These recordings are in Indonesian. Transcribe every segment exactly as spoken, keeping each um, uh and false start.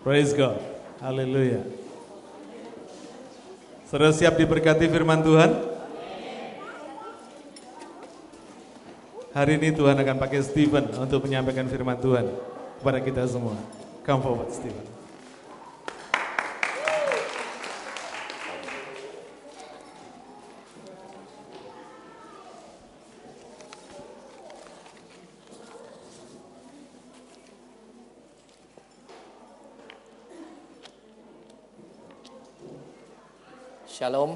Praise God. Haleluya. Saudara siap diberkati firman Tuhan? Hari ini Tuhan akan pakai Stephen untuk menyampaikan firman Tuhan kepada kita semua. Come forward, Stephen. Shalom.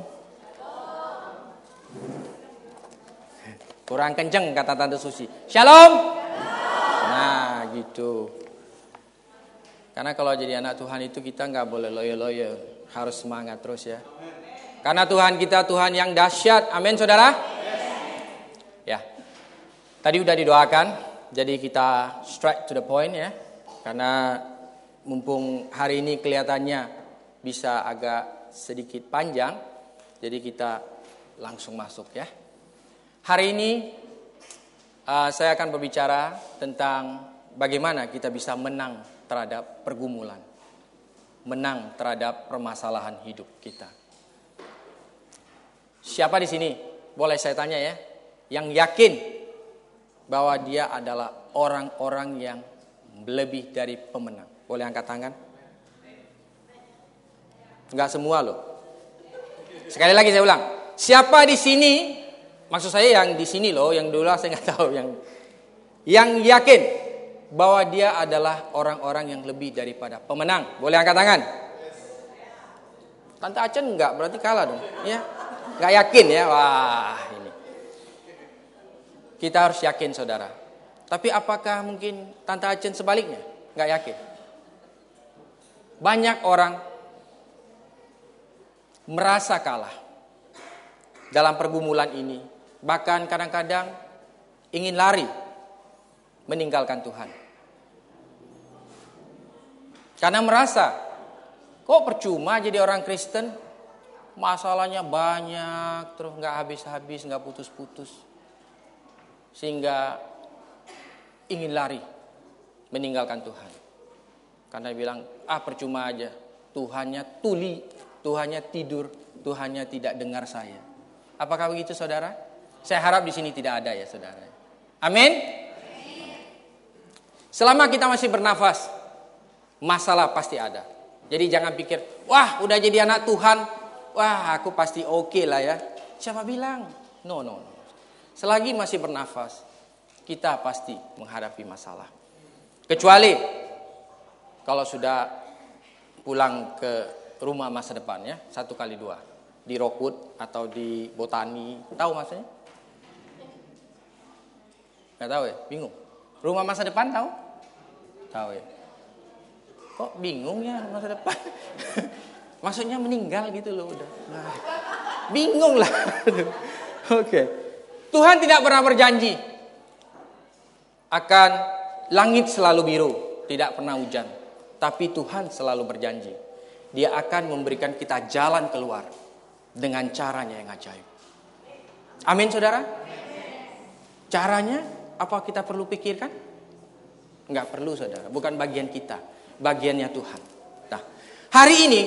Kurang kenceng kata Tante Susi. Shalom. Nah gitu. Karena kalau jadi anak Tuhan itu kita gak boleh loyo-loyo. Harus semangat terus ya. Karena Tuhan kita Tuhan yang dahsyat. Amin saudara. Ya. Tadi udah didoakan. Jadi kita straight to the point ya. Karena mumpung hari ini kelihatannya bisa agak sedikit panjang, jadi kita langsung masuk ya. Hari ini uh, saya akan berbicara tentang bagaimana kita bisa menang terhadap pergumulan, menang terhadap permasalahan hidup kita. Siapa di sini? Boleh saya tanya ya, yang yakin bahwa dia adalah orang-orang yang lebih dari pemenang. Boleh angkat tangan? Enggak semua loh. Sekali lagi saya ulang. Siapa di sini? Maksud saya yang di sini loh, yang dulu saya enggak tahu yang yang yakin bahwa dia adalah orang-orang yang lebih daripada pemenang. Boleh angkat tangan? Tante Achen enggak berarti kalah dong, ya. Enggak yakin ya. Wah, ini. Kita harus yakin, Saudara. Tapi apakah mungkin Tante Achen sebaliknya? Enggak yakin. Banyak orang merasa kalah dalam pergumulan ini. Bahkan kadang-kadang ingin lari meninggalkan Tuhan. Karena merasa, kok percuma jadi orang Kristen? Masalahnya banyak, terus gak habis-habis, gak putus-putus. Sehingga ingin lari meninggalkan Tuhan. Karena bilang, ah percuma aja, Tuhannya tuli. Tuhannya tidur, Tuhannya tidak dengar saya. Apakah begitu saudara? Saya harap di sini tidak ada ya saudara. Amin? Selama kita masih bernafas, masalah pasti ada. Jadi jangan pikir, wah udah jadi anak Tuhan, wah aku pasti oke lah ya. Siapa bilang? No, no, no. Selagi masih bernafas, kita pasti menghadapi masalah. Kecuali kalau sudah pulang ke rumah masa depannya satu kali dua di Rockwood atau di Botani, tahu maksudnya? Nggak tahu ya, bingung. Rumah masa depan tahu? Tahu ya. Kok bingung ya masa depan? Maksudnya meninggal gitu loh udah. Nah, bingung lah. Oke. Tuhan tidak pernah berjanji akan langit selalu biru, tidak pernah hujan. Tapi Tuhan selalu berjanji. Dia akan memberikan kita jalan keluar dengan caranya yang ajaib. Amin, saudara? Caranya apa kita perlu pikirkan? Enggak perlu, saudara. Bukan bagian kita, bagiannya Tuhan. Nah, hari ini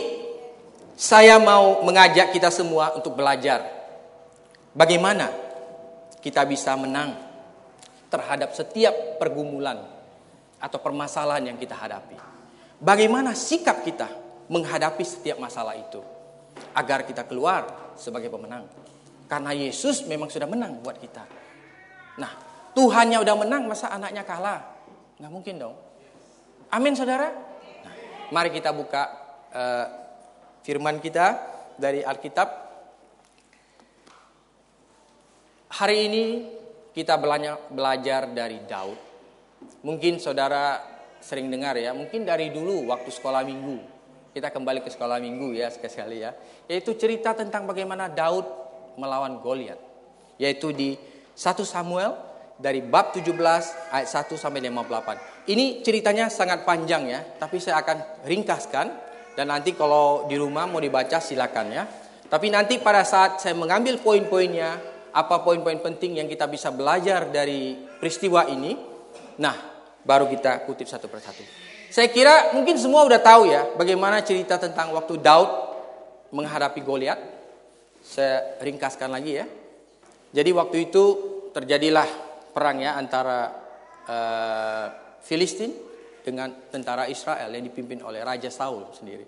saya mau mengajak kita semua untuk belajar bagaimana kita bisa menang terhadap setiap pergumulan atau permasalahan yang kita hadapi. Bagaimana sikap kita menghadapi setiap masalah itu agar kita keluar sebagai pemenang. Karena Yesus memang sudah menang buat kita. Nah, Tuhannya udah menang, masa anaknya kalah? Nggak mungkin dong. Amin, saudara. Nah, mari kita buka uh, firman kita dari Alkitab. Hari ini kita belajar dari Daud. Mungkin saudara sering dengar ya, mungkin dari dulu waktu sekolah minggu. Kita kembali ke sekolah minggu ya sekali-sekali ya. Yaitu cerita tentang bagaimana Daud melawan Goliat. Yaitu di satu Samuel dari bab tujuh belas ayat satu sampai lima puluh delapan. Ini ceritanya sangat panjang ya. Tapi saya akan ringkaskan. Dan nanti kalau di rumah mau dibaca silakan ya. Tapi nanti pada saat saya mengambil poin-poinnya. Apa poin-poin penting yang kita bisa belajar dari peristiwa ini. Nah baru kita kutip satu persatu. Saya kira mungkin semua udah tahu ya bagaimana cerita tentang waktu Daud menghadapi Goliat. Saya ringkaskan lagi ya. Jadi waktu itu terjadilah perang ya antara uh, Filistin dengan tentara Israel yang dipimpin oleh Raja Saul sendiri.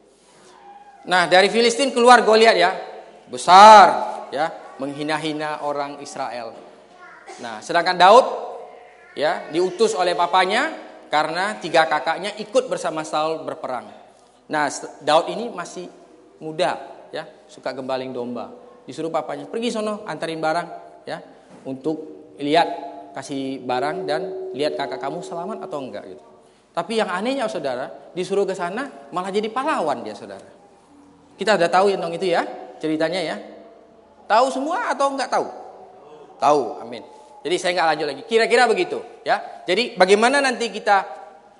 Nah, dari Filistin keluar Goliat ya. Besar ya, menghina-hina orang Israel. Nah, sedangkan Daud ya diutus oleh papanya karena tiga kakaknya ikut bersama Saul berperang. Nah, Daud ini masih muda ya, suka gembaling domba. Disuruh papanya, "Pergi sono, antarin barang ya untuk lihat, kasih barang dan lihat kakak kamu selamat atau enggak gitu." Tapi yang anehnya Saudara, disuruh ke sana malah jadi pahlawan dia Saudara. Kita udah tahu tentang itu ya. Ceritanya ya. Tahu semua atau enggak tahu? Tahu, amin. Jadi saya enggak lanjut lagi. Kira-kira begitu ya. Jadi bagaimana nanti kita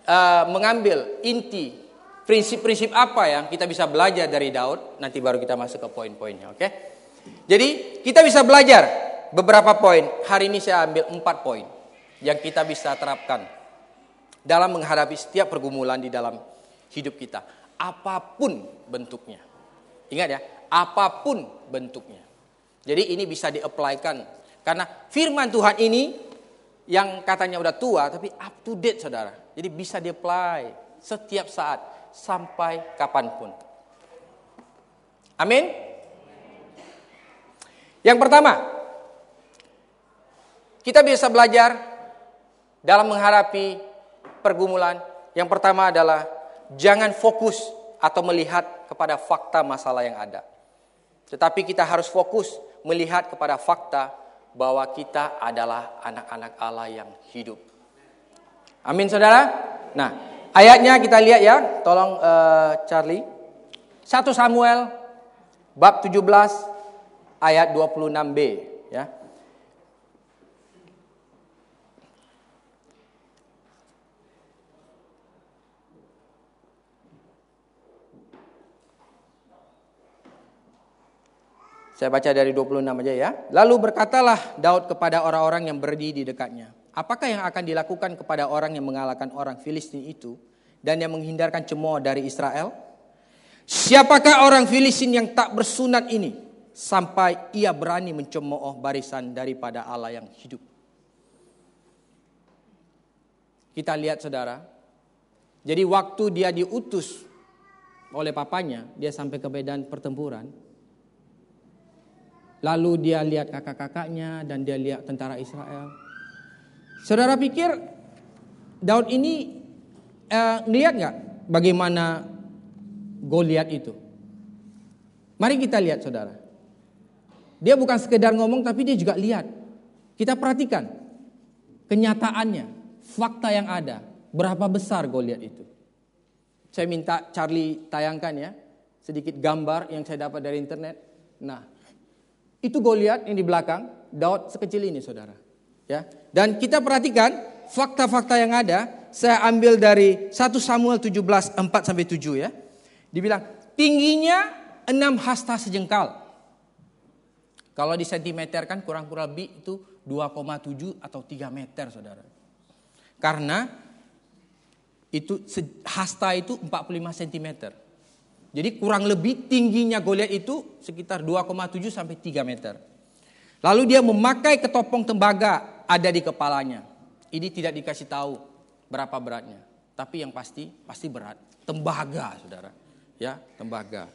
uh, mengambil inti, prinsip-prinsip apa yang kita bisa belajar dari Daud. Nanti baru kita masuk ke poin-poinnya, oke? Okay? Jadi kita bisa belajar beberapa poin. Hari ini saya ambil empat poin yang kita bisa terapkan dalam menghadapi setiap pergumulan di dalam hidup kita. Apapun bentuknya. Ingat ya. Apapun bentuknya. Jadi ini bisa diaplikan. Karena firman Tuhan ini yang katanya udah tua tapi up to date Saudara. Jadi bisa di-apply setiap saat sampai kapanpun. Amin. Yang pertama, kita bisa belajar dalam menghadapi pergumulan. Yang pertama adalah jangan fokus atau melihat kepada fakta masalah yang ada. Tetapi kita harus fokus melihat kepada fakta bahwa kita adalah anak-anak Allah yang hidup. Amin Saudara. Nah, ayatnya kita lihat ya. Tolong uh, Charlie. Satu Samuel bab tujuh belas ayat dua puluh enam b ya. Saya baca dari dua puluh enam aja ya. Lalu berkatalah Daud kepada orang-orang yang berdiri di dekatnya. Apakah yang akan dilakukan kepada orang yang mengalahkan orang Filistin itu dan yang menghindarkan cemooh dari Israel? Siapakah orang Filistin yang tak bersunat ini sampai ia berani mencemooh barisan daripada Allah yang hidup? Kita lihat Saudara. Jadi waktu dia diutus oleh papanya, dia sampai ke medan pertempuran. Lalu dia lihat kakak-kakaknya dan dia lihat tentara Israel. Saudara pikir Daud ini eh, ngelihat gak bagaimana Goliat itu? Mari kita lihat Saudara. Dia bukan sekedar ngomong tapi dia juga lihat. Kita perhatikan kenyataannya, fakta yang ada. Berapa besar Goliat itu? Saya minta Charlie tayangkan ya. Sedikit gambar yang saya dapat dari internet. Nah. Itu Goliat yang di belakang, Daud sekecil ini Saudara. Ya. Dan kita perhatikan fakta-fakta yang ada, saya ambil dari satu Samuel tujuh belas, empat sampai tujuh ya. Dibilang, tingginya enam hasta sejengkal. Kalau disentimeter kan kurang-kurang lebih itu dua koma tujuh atau tiga meter Saudara. Karena itu hasta itu empat puluh lima sentimeter. Jadi kurang lebih tingginya Goliat itu sekitar dua koma tujuh sampai tiga meter. Lalu dia memakai ketopong tembaga ada di kepalanya. Ini tidak dikasih tahu berapa beratnya, tapi yang pasti pasti berat. Tembaga Saudara, ya, tembaga.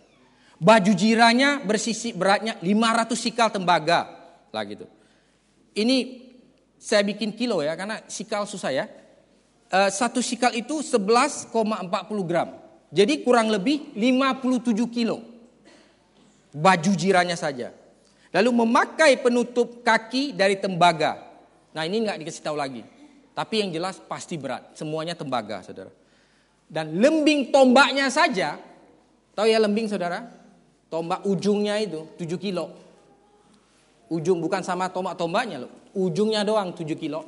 Baju jiranya bersisi beratnya lima ratus sikal tembaga lah gitu. Ini saya bikin kilo ya karena sikal susah ya. Satu sikal itu sebelas koma empat puluh gram. Jadi kurang lebih lima puluh tujuh kilo. Baju jiranya saja. Lalu memakai penutup kaki dari tembaga. Nah ini gak dikasih tahu lagi. Tapi yang jelas pasti berat. Semuanya tembaga Saudara. Dan lembing tombaknya saja. Tahu ya lembing Saudara? Tombak ujungnya itu tujuh kilo. Ujung bukan sama tombak-tombaknya loh. Ujungnya doang tujuh kilo.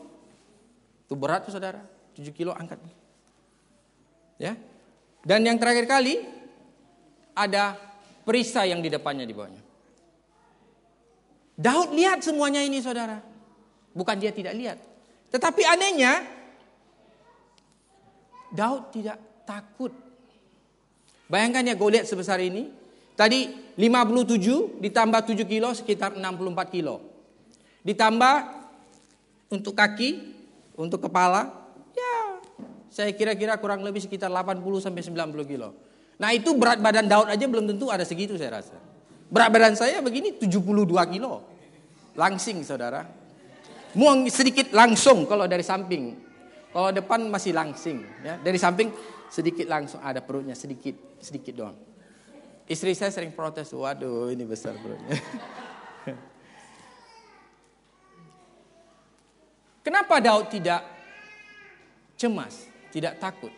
Itu berat tuh Saudara. tujuh kilo angkat. Ya. Dan yang terakhir kali ada perisai yang di depannya di bawahnya. Daud lihat semuanya ini Saudara. Bukan dia tidak lihat. Tetapi anehnya Daud tidak takut. Bayangkan ya Goliat sebesar ini. Tadi lima puluh tujuh ditambah tujuh kilo sekitar enam puluh empat kilo. Ditambah untuk kaki, untuk kepala, ya saya kira-kira kurang lebih sekitar delapan puluh sampai sembilan puluh kilo. Nah itu berat badan Daud aja belum tentu ada segitu saya rasa. Berat badan saya begini tujuh puluh dua kilo. Langsing saudara. Muang sedikit langsung kalau dari samping. Kalau depan masih langsing ya. Dari samping sedikit langsung ada perutnya sedikit, sedikit doang. Istri saya sering protes, waduh ini besar perutnya. Kenapa Daud tidak cemas, tidak takut?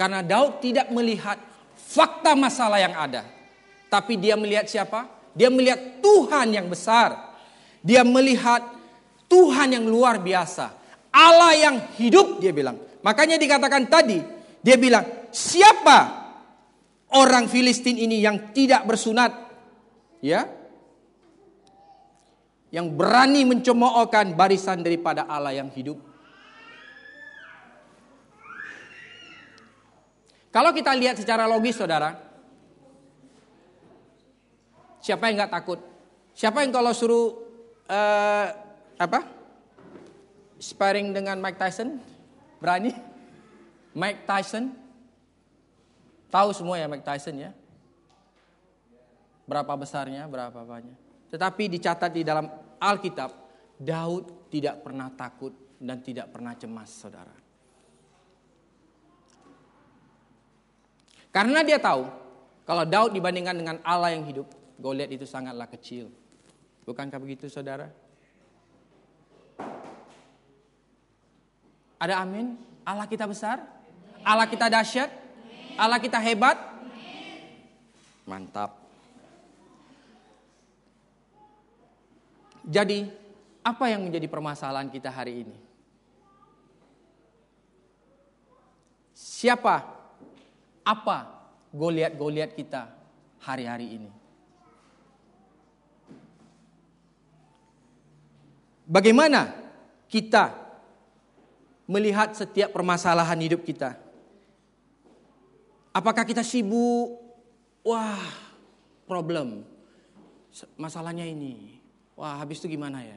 Karena Daud tidak melihat fakta masalah yang ada. Tapi dia melihat siapa? Dia melihat Tuhan yang besar. Dia melihat Tuhan yang luar biasa. Allah yang hidup, dia bilang. Makanya dikatakan tadi, dia bilang, siapa orang Filistin ini yang tidak bersunat? Ya. Yang berani mencemoohkan barisan daripada Allah yang hidup. Kalau kita lihat secara logis, saudara. Siapa yang gak takut? Siapa yang kalau suruh, uh, apa? sparring dengan Mike Tyson, berani? Mike Tyson, tahu semua ya Mike Tyson ya, berapa besarnya, berapa banyak. Tetapi dicatat di dalam Alkitab, Daud tidak pernah takut dan tidak pernah cemas, saudara. Karena dia tahu, kalau Daud dibandingkan dengan Allah yang hidup, Goliat itu sangatlah kecil. Bukankah begitu, saudara? Ada amin? Allah kita besar? Allah kita dahsyat? Allah kita hebat? Mantap. Jadi, apa yang menjadi permasalahan kita hari ini? Siapa? Apa Goliat-Goliat kita hari-hari ini? Bagaimana kita melihat setiap permasalahan hidup kita? Apakah kita sibuk? Wah, problem. Masalahnya ini. Wah, habis itu gimana ya?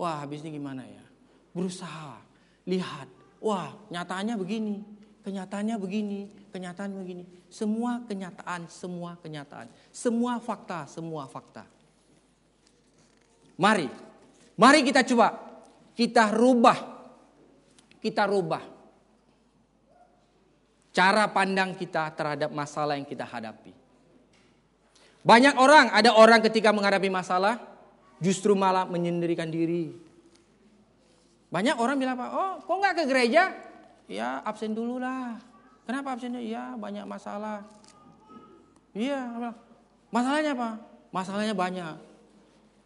Wah, habis ini gimana ya? Berusaha. Lihat. Wah, nyataannya begini. Kenyataannya begini. Kenyataan begini. Semua kenyataan. Semua kenyataan. Semua fakta. Semua fakta. Mari. Mari kita coba. Kita rubah. Kita rubah cara pandang kita terhadap masalah yang kita hadapi. Banyak orang, ada orang ketika menghadapi masalah justru malah menyendirikan diri. Banyak orang bilang, oh kok gak ke gereja? Ya absen dulu lah. Kenapa absen dulu? Ya banyak masalah. Iya, masalahnya apa? Masalahnya banyak.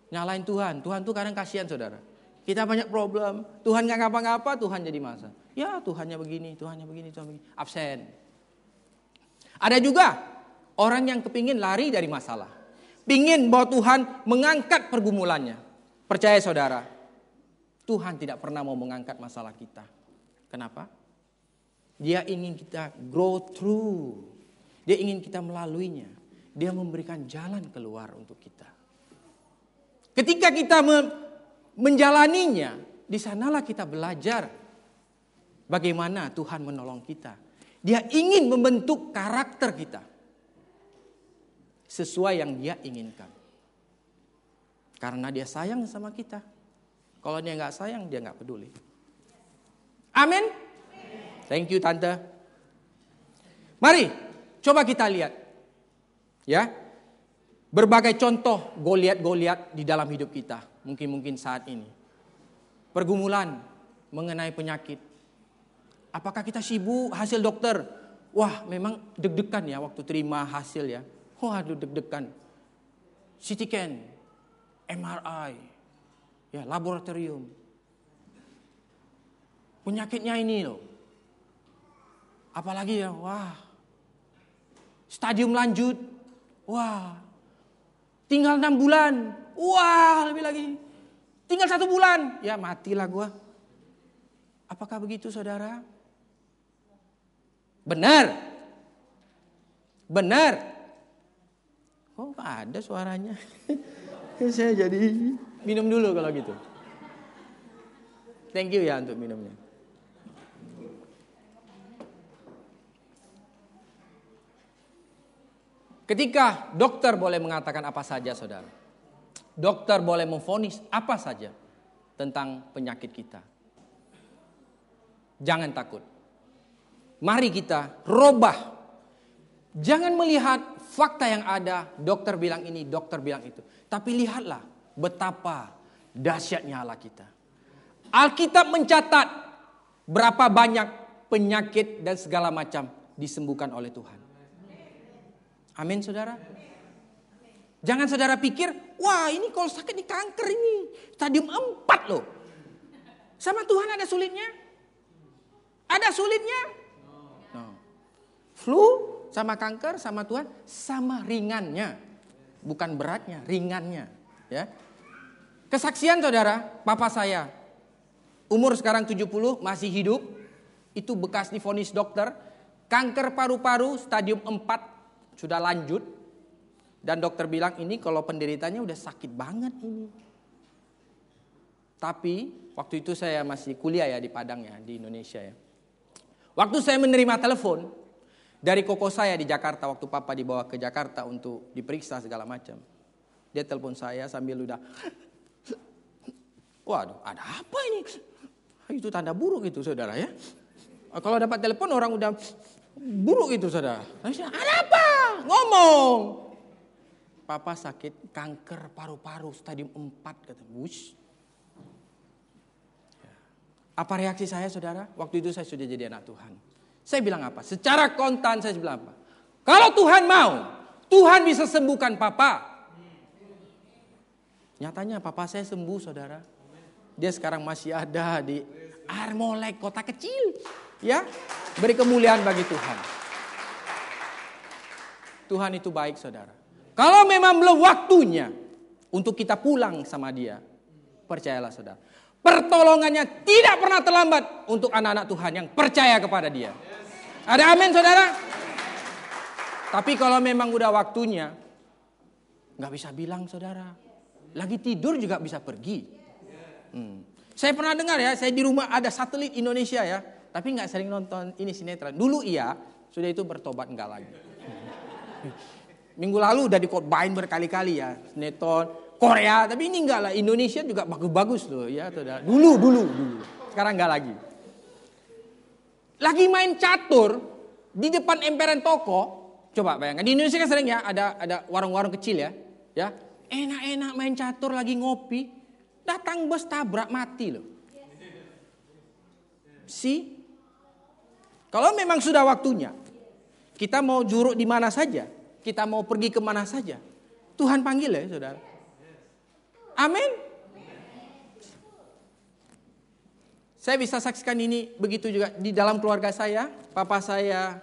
Nyalain Tuhan, Tuhan tuh kadang kasihan saudara. Kita banyak problem. Tuhan gak ngapa-ngapa, Tuhan jadi masa. Ya Tuhannya begini, Tuhannya begini, Tuhan begini. Absen. Ada juga orang yang kepingin lari dari masalah. Pingin bahwa Tuhan mengangkat pergumulannya. Percaya saudara, Tuhan tidak pernah mau mengangkat masalah kita. Kenapa? Dia ingin kita grow through. Dia ingin kita melaluinya. Dia memberikan jalan keluar untuk kita. Ketika kita mem- menjalaninya, di sanalah kita belajar bagaimana Tuhan menolong kita. Dia ingin membentuk karakter kita sesuai yang dia inginkan. Karena dia sayang sama kita. Kalau dia gak sayang, dia gak peduli. Amin. Thank you Tante. Mari, coba kita lihat ya, berbagai contoh Goliat-Goliat di dalam hidup kita. Mungkin-mungkin saat ini. Pergumulan mengenai penyakit. Apakah kita sibuk hasil dokter? Wah memang deg-degan ya waktu terima hasil ya. Wah aduh deg-degan. C T scan, M R I, ya laboratorium. Penyakitnya ini loh. Apalagi ya, wah. Stadium lanjut. Wah. Tinggal enam bulan. Wah, lebih lagi. Tinggal satu bulan. Ya, matilah gua. Apakah begitu, saudara? Benar. Benar. Oh, ada suaranya. Saya jadi minum dulu kalau gitu. Thank you ya untuk minumnya. Ketika dokter boleh mengatakan apa saja, saudara. Dokter boleh memvonis apa saja tentang penyakit kita. Jangan takut. Mari kita robah. Jangan melihat fakta yang ada, dokter bilang ini, dokter bilang itu. Tapi lihatlah betapa dahsyatnya Allah kita. Alkitab mencatat berapa banyak penyakit dan segala macam disembuhkan oleh Tuhan. Amin, saudara. Jangan saudara pikir, wah ini kalau sakit ini kanker ini. Stadium empat loh. Sama Tuhan ada sulitnya? Ada sulitnya? No. Flu sama kanker sama Tuhan sama ringannya. Bukan beratnya, ringannya. Ya. Kesaksian saudara, papa saya. Umur sekarang tujuh puluh, masih hidup. Itu bekas divonis dokter. Kanker paru-paru stadium empat. Sudah lanjut dan dokter bilang ini kalau penderitanya udah sakit banget ini. Tapi waktu itu saya masih kuliah ya di Padang ya di Indonesia ya. Waktu saya menerima telepon dari koko saya di Jakarta waktu papa dibawa ke Jakarta untuk diperiksa segala macam. Dia telepon saya sambil udah waduh ada apa ini? Itu tanda buruk itu saudara ya. Kalau dapat telepon orang udah buruk itu saudara. Ada apa? Ngomong. Papa sakit kanker paru-paru stadium empat kata Bush. Apa reaksi saya saudara? Waktu itu saya sudah jadi anak Tuhan. Saya bilang apa? Secara kontan saya bilang apa? Kalau Tuhan mau, Tuhan bisa sembuhkan papa. Nyatanya papa saya sembuh saudara. Dia sekarang masih ada di Armolek kota kecil. Ya, beri kemuliaan bagi Tuhan. Tuhan itu baik saudara. Kalau memang belum waktunya untuk kita pulang sama dia, percayalah saudara. Pertolongannya tidak pernah terlambat untuk anak-anak Tuhan yang percaya kepada dia. Ada amin saudara? Tapi kalau memang udah waktunya, gak bisa bilang saudara. Lagi tidur juga bisa pergi. Hmm. Saya pernah dengar ya, saya di rumah ada satelit Indonesia ya. Tapi gak sering nonton ini sinetron. Dulu iya, sudah itu bertobat enggak lagi. Minggu lalu udah dikotbahin berkali-kali ya. Sinetron, Korea, tapi ini enggak lah. Indonesia juga bagus-bagus loh ya. Dulu, dulu, dulu. Sekarang enggak lagi. Lagi main catur di depan emperan toko. Coba bayangkan, di Indonesia kan sering ya ada ada warung-warung kecil ya. Ya, enak-enak main catur lagi ngopi. Datang bus tabrak mati loh. Si kalau memang sudah waktunya, kita mau juruk di mana saja, kita mau pergi ke mana saja, Tuhan panggil ya saudara. Amin. Saya bisa saksikan ini begitu juga di dalam keluarga saya. Papa saya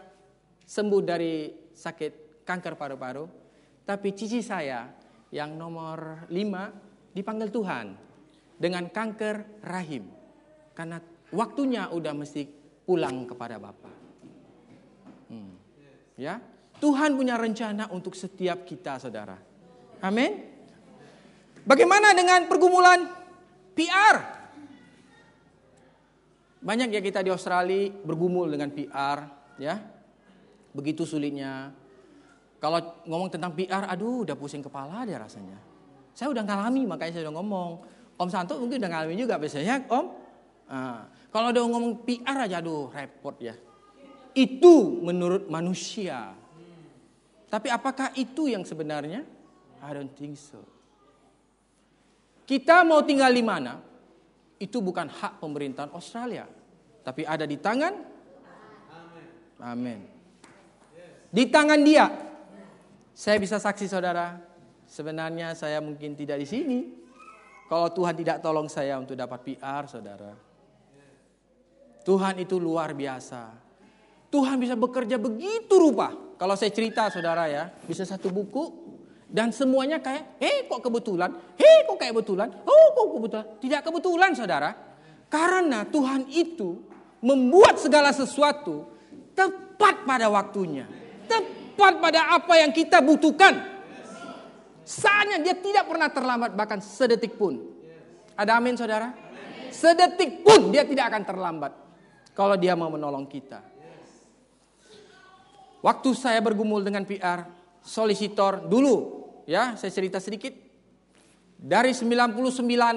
sembuh dari sakit kanker paru-paru, tapi cici saya yang nomor lima dipanggil Tuhan dengan kanker rahim karena waktunya udah mesti pulang kepada Bapa. Hmm. Ya, Tuhan punya rencana untuk setiap kita, saudara. Amin. Bagaimana dengan pergumulan P R? Banyak ya kita di Australia bergumul dengan P R, ya. Begitu sulitnya. Kalau ngomong tentang P R, aduh, udah pusing kepala dia rasanya. Saya udah ngalami, makanya saya udah ngomong. Om Santo mungkin udah ngalami juga biasanya, Om. Nah, kalau udah ngomong P R aja aduh repot ya. Itu menurut manusia. Tapi apakah itu yang sebenarnya? I don't think so. Kita mau tinggal di mana? Itu bukan hak pemerintahan Australia. Tapi ada di tangan. Amin. Di tangan dia. Saya bisa saksi saudara. Sebenarnya saya mungkin tidak di sini. Kalau Tuhan tidak tolong saya untuk dapat P R saudara. Tuhan itu luar biasa. Tuhan bisa bekerja begitu rupa. Kalau saya cerita saudara ya, bisa satu buku dan semuanya kayak, "Hei, kok kebetulan? Hei, kok kayak kebetulan? Oh, kok kebetulan?" Tidak kebetulan saudara. Karena Tuhan itu membuat segala sesuatu tepat tepat pada waktunya, tepat pada apa yang kita butuhkan. Saatnya dia tidak pernah terlambat, bahkan sedetik pun. Ada amin saudara? Amin. Sedetik pun dia tidak akan terlambat kalau dia mau menolong kita. Waktu saya bergumul dengan P R, solisitor dulu, ya, saya cerita sedikit. Dari sembilan puluh sembilan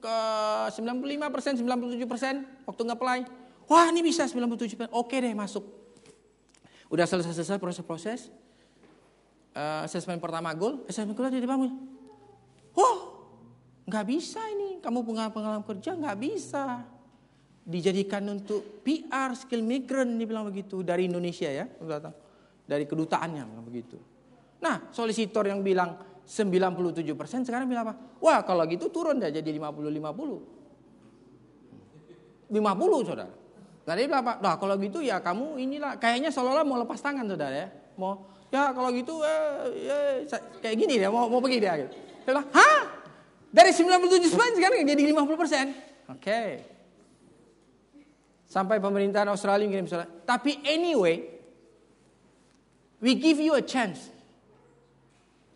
ke sembilan puluh lima persen, sembilan puluh tujuh persen waktu nge-apply. Wah, ini bisa sembilan puluh tujuh persen. Oke deh, masuk. Udah selesai-selesai proses-proses. Uh, assessment pertama goal, assessment kedua tiba-tiba. Oh, nggak bisa ini. Kamu punya pengalaman kerja nggak bisa. Dijadikan untuk P R skill migran, dibilang begitu. Dari Indonesia ya, dari kedutaannya bilang begitu. Nah, solisitor yang bilang sembilan puluh tujuh persen sekarang bilang apa? Wah, kalau gitu turun dah jadi lima puluh lima puluh. lima puluh saudara. Tadi bilang apa? Nah, kalau gitu ya kamu inilah kayaknya seolah-olah mau lepas tangan saudara ya. Mau ya kalau gitu eh, eh, kayak gini dia mau mau pergi dia gitu. Dia bilang, "Hah? Dari sembilan puluh tujuh persen sekarang jadi lima puluh persen." Oke. Okay. Sampai pemerintahan Australia ngirim surat. Tapi anyway, we give you a chance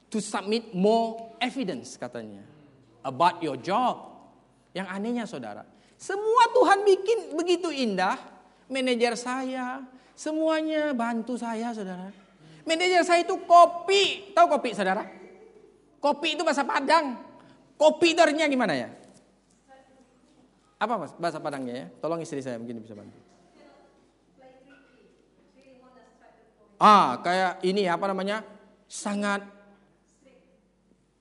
to submit more evidence katanya about your job. Yang anehnya saudara, semua Tuhan bikin begitu indah. Manajer saya semuanya bantu saya saudara. Manajer saya itu kopi, tahu kopi saudara? Kopi itu bahasa Padang. Kopi itu artinya gimana ya? Apa bahasa Padangnya ya? Tolong istri saya mungkin bisa bantu. Ah, kayak ini apa namanya? Sangat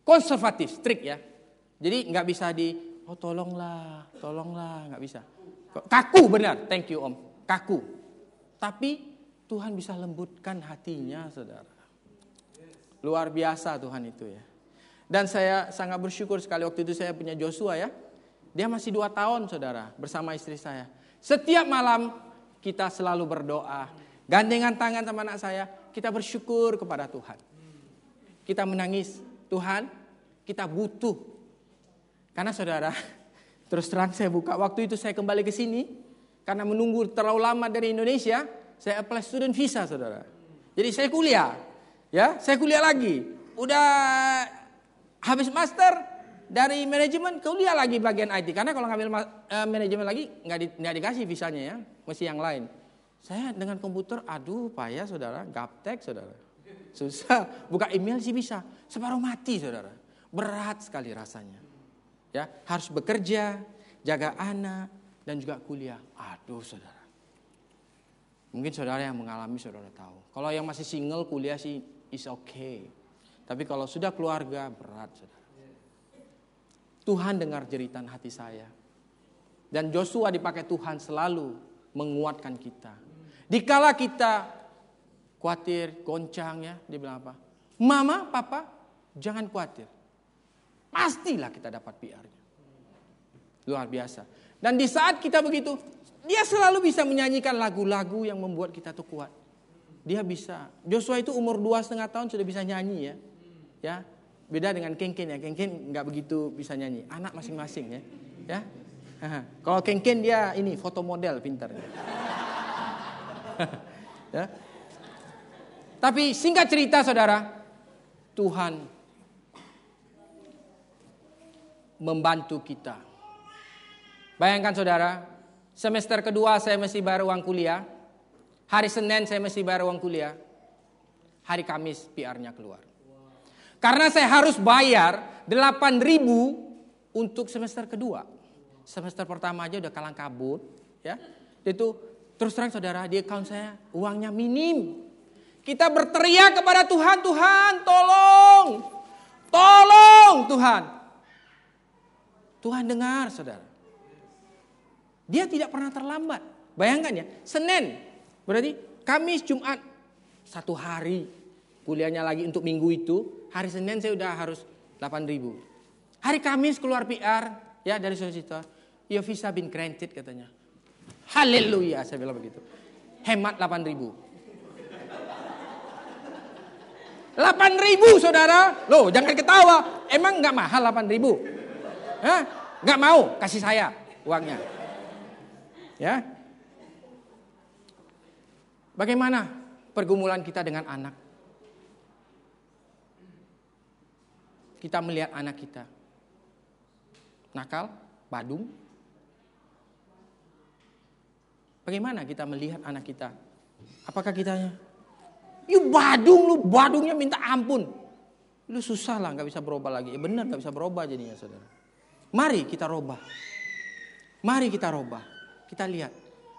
konservatif, strict ya. Jadi nggak bisa di, oh tolonglah, tolonglah, nggak bisa. Kaku benar, thank you om, kaku. Tapi Tuhan bisa lembutkan hatinya, saudara. Luar biasa Tuhan itu ya. Dan saya sangat bersyukur sekali waktu itu saya punya Joshua ya. Dia masih dua tahun, saudara, bersama istri saya. Setiap malam kita selalu berdoa, gandengan tangan sama anak saya, kita bersyukur kepada Tuhan. Kita menangis. Tuhan, kita butuh. Karena saudara, terus terang saya buka waktu itu saya kembali ke sini karena menunggu terlalu lama dari Indonesia, saya apply student visa, saudara. Jadi saya kuliah, ya, saya kuliah lagi. Udah habis master dari manajemen, kuliah lagi bagian I T. Karena kalau ngambil uh, manajemen lagi nggak di, nggak dikasih visanya ya, mesti yang lain. Saya dengan komputer, aduh, payah, saudara, gaptek, saudara. Susah, buka email sih bisa. Separuh mati saudara. Berat sekali rasanya. Ya, harus bekerja, jaga anak dan juga kuliah. Aduh saudara. Mungkin saudara yang mengalami saudara tahu. Kalau yang masih single kuliah sih is okay. Tapi kalau sudah keluarga berat saudara. Tuhan dengar jeritan hati saya. Dan Joshua dipakai Tuhan selalu menguatkan kita. Dikala kita khawatir, goncang ya, dia bilang apa? Mama, papa, jangan khawatir. Pastilah kita dapat P R-nya. Luar biasa. Dan di saat kita begitu, dia selalu bisa menyanyikan lagu-lagu yang membuat kita tuh kuat. Dia bisa. Joshua itu umur dua setengah tahun sudah bisa nyanyi ya. Ya, beda dengan Kengkin ya. Kengkin nggak begitu bisa nyanyi. Anak masing-masing ya. Ya. Kalau Kengkin dia ini foto model pintar. Ya. Tapi singkat cerita saudara, Tuhan membantu kita. Bayangkan saudara, semester kedua saya mesti bayar uang kuliah. Hari Senin saya mesti bayar uang kuliah. Hari Kamis P R-nya keluar. Karena saya harus bayar delapan ribu untuk semester kedua. Semester pertama aja udah kalang kabut. Ya. Itu terus terang saudara, di account saya uangnya minim. Kita berteriak kepada Tuhan, Tuhan tolong, tolong Tuhan. Tuhan dengar saudara. Dia tidak pernah terlambat. Bayangkan ya, Senin berarti Kamis, Jumat satu hari. Kuliahnya lagi untuk minggu itu. Hari Senin saya udah harus delapan ribu. Hari Kamis keluar P R ya dari solicitor. Your visa been granted katanya. Haleluya saya bilang begitu. Hemat delapan ribu. delapan ribu saudara. Loh jangan ketawa. Emang gak mahal delapan ribu? Hah? Gak mau kasih saya uangnya. Ya. Bagaimana pergumulan kita dengan anak? Kita melihat anak kita nakal, badung. Bagaimana kita melihat anak kita? Apakah kitanya, "You badung, lu badungnya minta ampun. Lu susah lah, gak bisa berubah lagi." Ya benar, gak bisa berubah jadinya saudara. Mari kita robah. Mari kita robah. Kita lihat.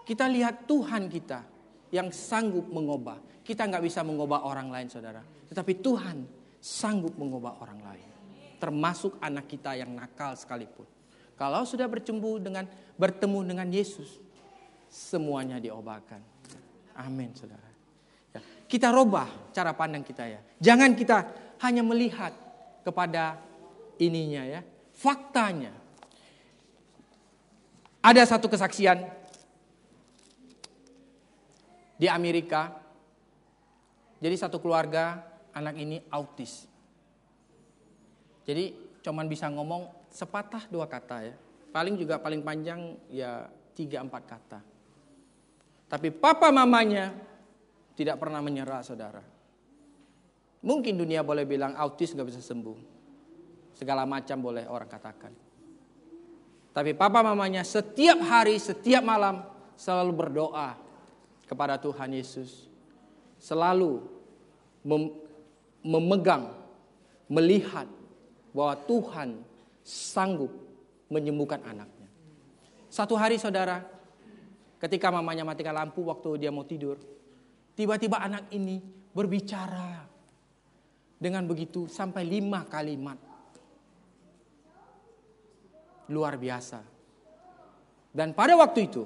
Kita lihat Tuhan kita yang sanggup mengubah. Kita gak bisa mengubah orang lain saudara. Tetapi Tuhan sanggup mengubah orang lain. Termasuk anak kita yang nakal sekalipun. Kalau sudah bercumbu dengan bertemu dengan Yesus, semuanya diobahkan. Amin, saudara. Ya, kita robah cara pandang kita ya. Jangan kita hanya melihat kepada ininya ya, faktanya. Ada satu kesaksian di Amerika. Jadi satu keluarga anak ini autis. Jadi cuman bisa ngomong sepatah dua kata ya. Paling juga paling panjang ya tiga empat kata. Tapi papa mamanya tidak pernah menyerah saudara. Mungkin dunia boleh bilang autis gak bisa sembuh. Segala macam boleh orang katakan. Tapi papa mamanya setiap hari, setiap malam selalu berdoa kepada Tuhan Yesus. Selalu mem- memegang, melihat bahwa Tuhan sanggup menyembuhkan anaknya. Satu hari saudara, ketika mamanya matikan lampu waktu dia mau tidur, tiba-tiba anak ini berbicara dengan begitu sampai lima kalimat. Luar biasa. Dan pada waktu itu,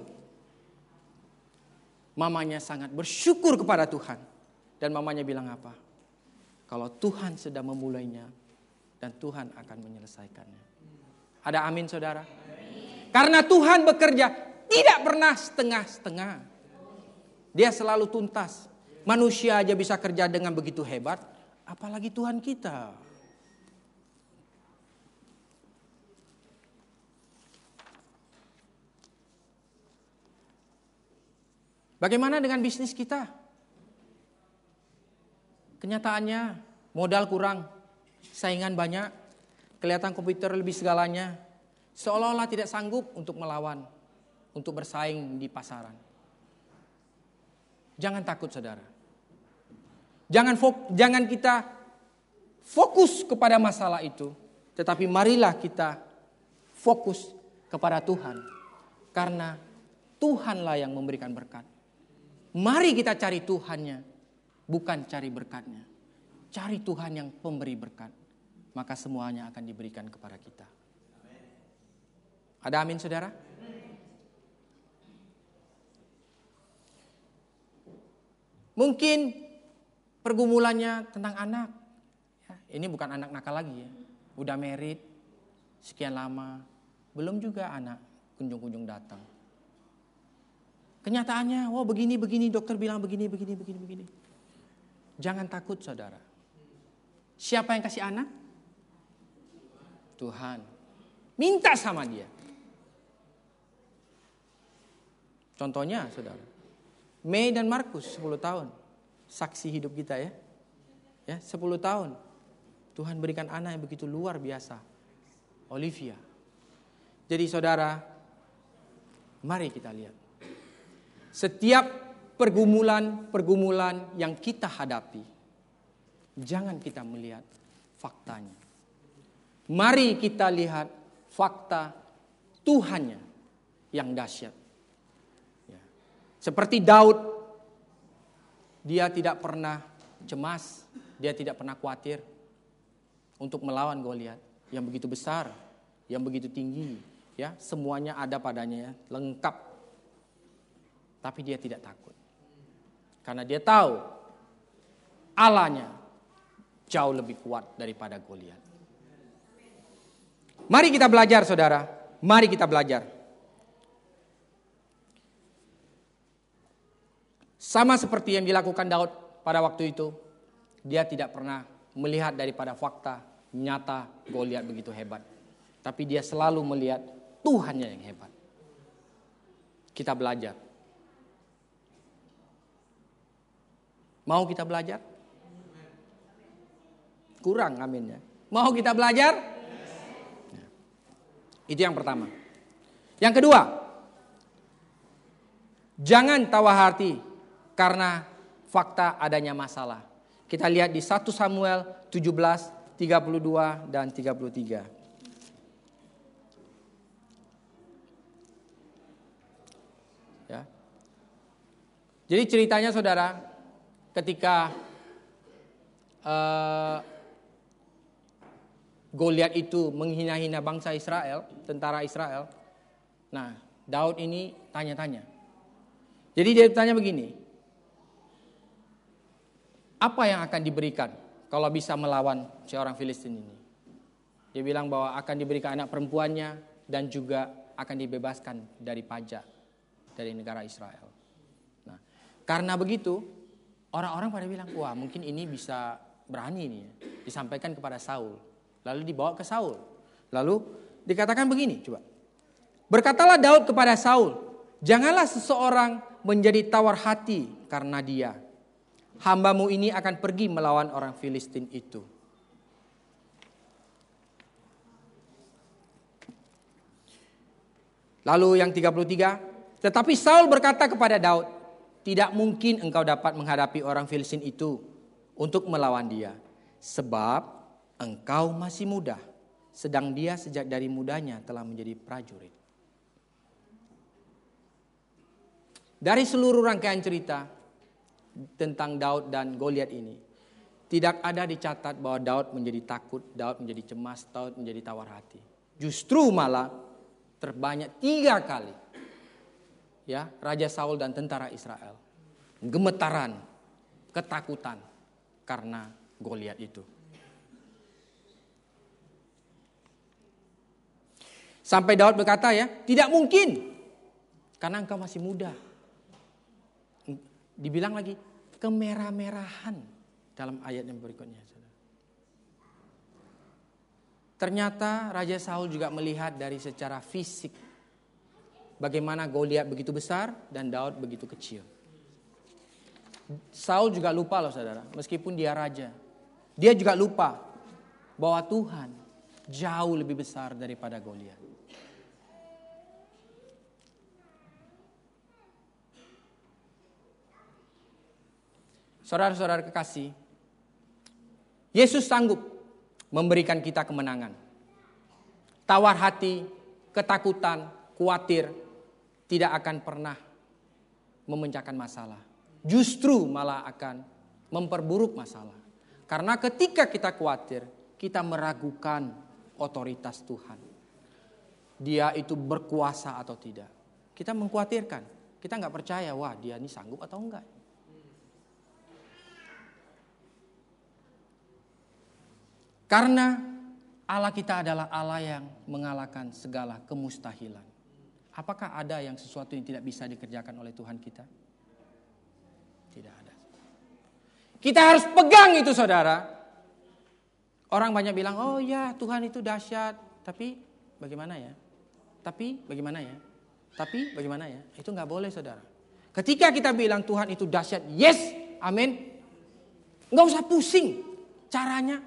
mamanya sangat bersyukur kepada Tuhan. Dan mamanya bilang apa? Kalau Tuhan sedang memulainya, dan Tuhan akan menyelesaikannya. Ada amin saudara? Amin. Karena Tuhan bekerja tidak pernah setengah-setengah. Dia selalu tuntas. Manusia aja bisa kerja dengan begitu hebat. Apalagi Tuhan kita. Bagaimana dengan bisnis kita? Kenyataannya modal kurang. Saingan banyak, kelihatan komputer lebih segalanya, seolah-olah tidak sanggup untuk melawan, untuk bersaing di pasaran. Jangan takut saudara. Jangan fok, jangan kita fokus kepada masalah itu, tetapi marilah kita fokus kepada Tuhan. Karena Tuhanlah yang memberikan berkat. Mari kita cari Tuhannya, bukan cari berkatnya. Cari Tuhan yang pemberi berkat. Maka semuanya akan diberikan kepada kita. Ada amin saudara? Mungkin pergumulannya tentang anak. Ini bukan anak nakal lagi ya. Udah married. Sekian lama. Belum juga anak kunjung-kunjung datang. Kenyataannya, wah begini-begini. Dokter bilang begini-begini-begini-begini. Jangan takut saudara. Siapa yang kasih anak? Tuhan. Minta sama dia. Contohnya saudara. May dan Marcus sepuluh tahun. Saksi hidup kita ya. Ya, sepuluh tahun. Tuhan berikan anak yang begitu luar biasa. Olivia. Jadi saudara, mari kita lihat. Setiap pergumulan-pergumulan yang kita hadapi, jangan kita melihat faktanya. Mari kita lihat fakta Tuhannya yang dahsyat. Ya. Seperti Daud, dia tidak pernah cemas, dia tidak pernah khawatir untuk melawan Goliat yang begitu besar, yang begitu tinggi, ya semuanya ada padanya, ya, lengkap. Tapi dia tidak takut, karena dia tahu Allahnya jauh lebih kuat daripada Goliat. Mari kita belajar saudara. Mari kita belajar. Sama seperti yang dilakukan Daud pada waktu itu. Dia tidak pernah melihat daripada fakta nyata Goliat begitu hebat. Tapi dia selalu melihat Tuhannya yang hebat. Kita belajar. Mau kita belajar? Kurang aminnya. Mau kita belajar? Nah, itu yang pertama. Yang kedua, jangan tawahati karena fakta adanya masalah. Kita lihat di satu Samuel tujuh belas, tiga puluh dua dan tiga puluh tiga. Jadi ceritanya saudara, ketika uh, Goliat itu menghina-hina bangsa Israel, tentara Israel. Nah, Daud ini tanya-tanya. Jadi dia tanya begini, apa yang akan diberikan kalau bisa melawan seorang Filistin ini? Dia bilang bahwa akan diberikan anak perempuannya dan juga akan dibebaskan dari pajak dari negara Israel. Karena begitu, orang-orang pada bilang, wah mungkin ini bisa berani nih ya. Disampaikan kepada Saul. Lalu dibawa ke Saul. Lalu dikatakan begini, coba. Berkatalah Daud kepada Saul, janganlah seseorang menjadi tawar hati karena dia. Hambamu ini akan pergi melawan orang Filistin itu. Lalu yang tiga puluh tiga, tetapi Saul berkata kepada Daud, tidak mungkin engkau dapat menghadapi orang Filistin itu untuk melawan dia. Sebab engkau masih muda. Sedang dia sejak dari mudanya telah menjadi prajurit. Dari seluruh rangkaian cerita tentang Daud dan Goliat ini, tidak ada dicatat bahwa Daud menjadi takut, Daud menjadi cemas, Daud menjadi tawar hati. Justru malah terbanyak tiga kali. Ya, Raja Saul dan tentara Israel gemetaran, ketakutan karena Goliat itu. Sampai Daud berkata ya, tidak mungkin karena engkau masih muda. Dibilang lagi kemerah-merahan dalam ayat yang berikutnya. Ternyata Raja Saul juga melihat dari secara fisik bagaimana Goliat begitu besar dan Daud begitu kecil. Saul juga lupa loh saudara, meskipun dia raja. Dia juga lupa bahwa Tuhan jauh lebih besar daripada Goliat. Saudara-saudara kekasih, Yesus sanggup memberikan kita kemenangan. Tawar hati, ketakutan, khawatir tidak akan pernah memecahkan masalah. Justru malah akan memperburuk masalah. Karena ketika kita khawatir, kita meragukan otoritas Tuhan. Dia itu berkuasa atau tidak. Kita mengkhawatirkan. Kita gak percaya, wah dia ini sanggup atau enggak. Karena Allah kita adalah Allah yang mengalahkan segala kemustahilan. Apakah ada yang sesuatu yang tidak bisa dikerjakan oleh Tuhan kita? Tidak ada. Kita harus pegang itu saudara. Orang banyak bilang, oh ya Tuhan itu dahsyat. Tapi bagaimana ya? Tapi bagaimana ya? Tapi bagaimana ya? Itu gak boleh saudara. Ketika kita bilang Tuhan itu dahsyat, yes, amin. Gak usah pusing. Caranya,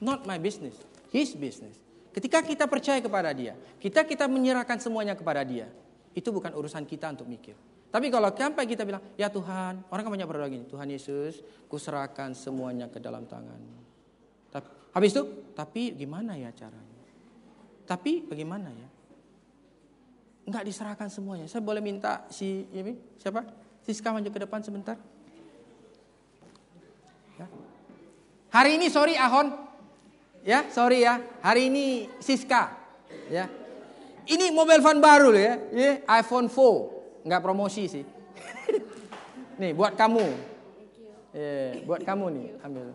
not my business, his business. Ketika kita percaya kepada dia, kita kita menyerahkan semuanya kepada dia, itu bukan urusan kita untuk mikir. Tapi kalau sampai kita bilang, ya Tuhan, orang kan banyak berdoa gini, Tuhan Yesus, kuserahkan semuanya ke dalam tangan-Mu. Tapi, habis itu, tapi gimana ya caranya? Tapi bagaimana ya? Enggak diserahkan semuanya. Saya boleh minta si ini, siapa? Siska maju ke depan sebentar. Ya. Hari ini sorry Ahon. Ya, sorry ya. Hari ini Siska. Ya. Ini mobile phone baru loh ya. Ya, iPhone four. Enggak promosi sih. Nih, buat kamu. Ya, buat kamu nih, ambil.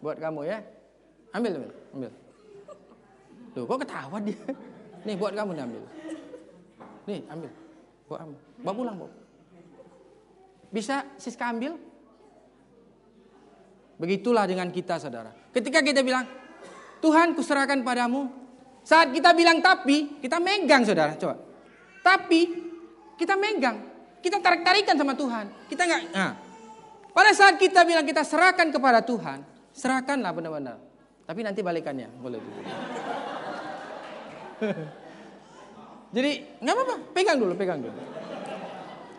Buat kamu ya. Ambil, ambil, ambil. Loh, kok ketawa dia? Nih, buat kamu nih, ambil. Nih, ambil. Buat kamu. Bawa pulang, Bu. Bisa Siska ambil? Begitulah dengan kita saudara. Ketika kita bilang, Tuhan kuserahkan padamu. Saat kita bilang tapi, kita megang saudara. Coba. Tapi, kita megang. Kita tarik-tarikan sama Tuhan. Kita gak, nah, Pada saat kita bilang kita serahkan kepada Tuhan, serahkanlah benar-benar. Tapi nanti balikannya, boleh. Jadi nggak apa-apa, pegang dulu, pegang dulu.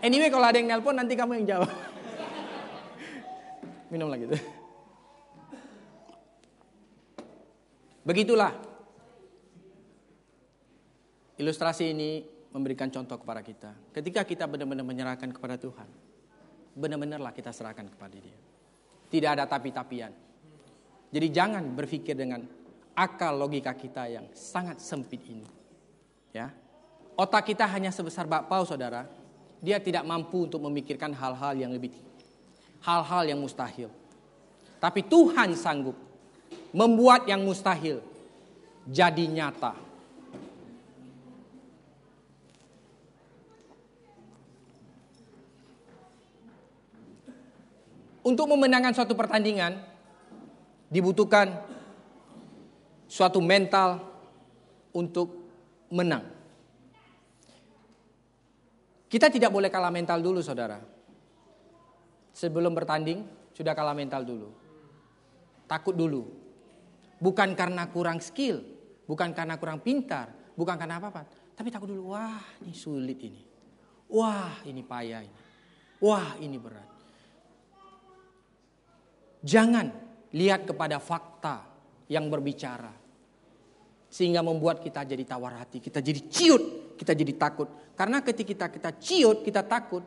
Anyway, kalau ada yang nelpon nanti kamu yang jawab. Minum lagi tuh. Begitulah. Ilustrasi ini memberikan contoh kepada kita. Ketika kita benar-benar menyerahkan kepada Tuhan, benar-benarlah kita serahkan kepada Dia. Tidak ada tapi-tapian. Jadi jangan berpikir dengan akal logika kita yang sangat sempit ini. Ya. Otak kita hanya sebesar bakpao, saudara. Dia tidak mampu untuk memikirkan hal-hal yang lebih tinggi, hal-hal yang mustahil. Tapi Tuhan sanggup membuat yang mustahil jadi nyata. Untuk memenangkan suatu pertandingan dibutuhkan suatu mental untuk menang. Kita tidak boleh kalah mental dulu, saudara. Sebelum bertanding sudah kalah mental dulu. Takut dulu. Bukan karena kurang skill, bukan karena kurang pintar, bukan karena apa-apa, tapi takut dulu. Wah, ini sulit ini. Wah, ini payah ini. Wah, ini berat. Jangan lihat kepada fakta yang berbicara, sehingga membuat kita jadi tawar hati, kita jadi ciut, kita jadi takut. Karena ketika kita, kita ciut, kita takut.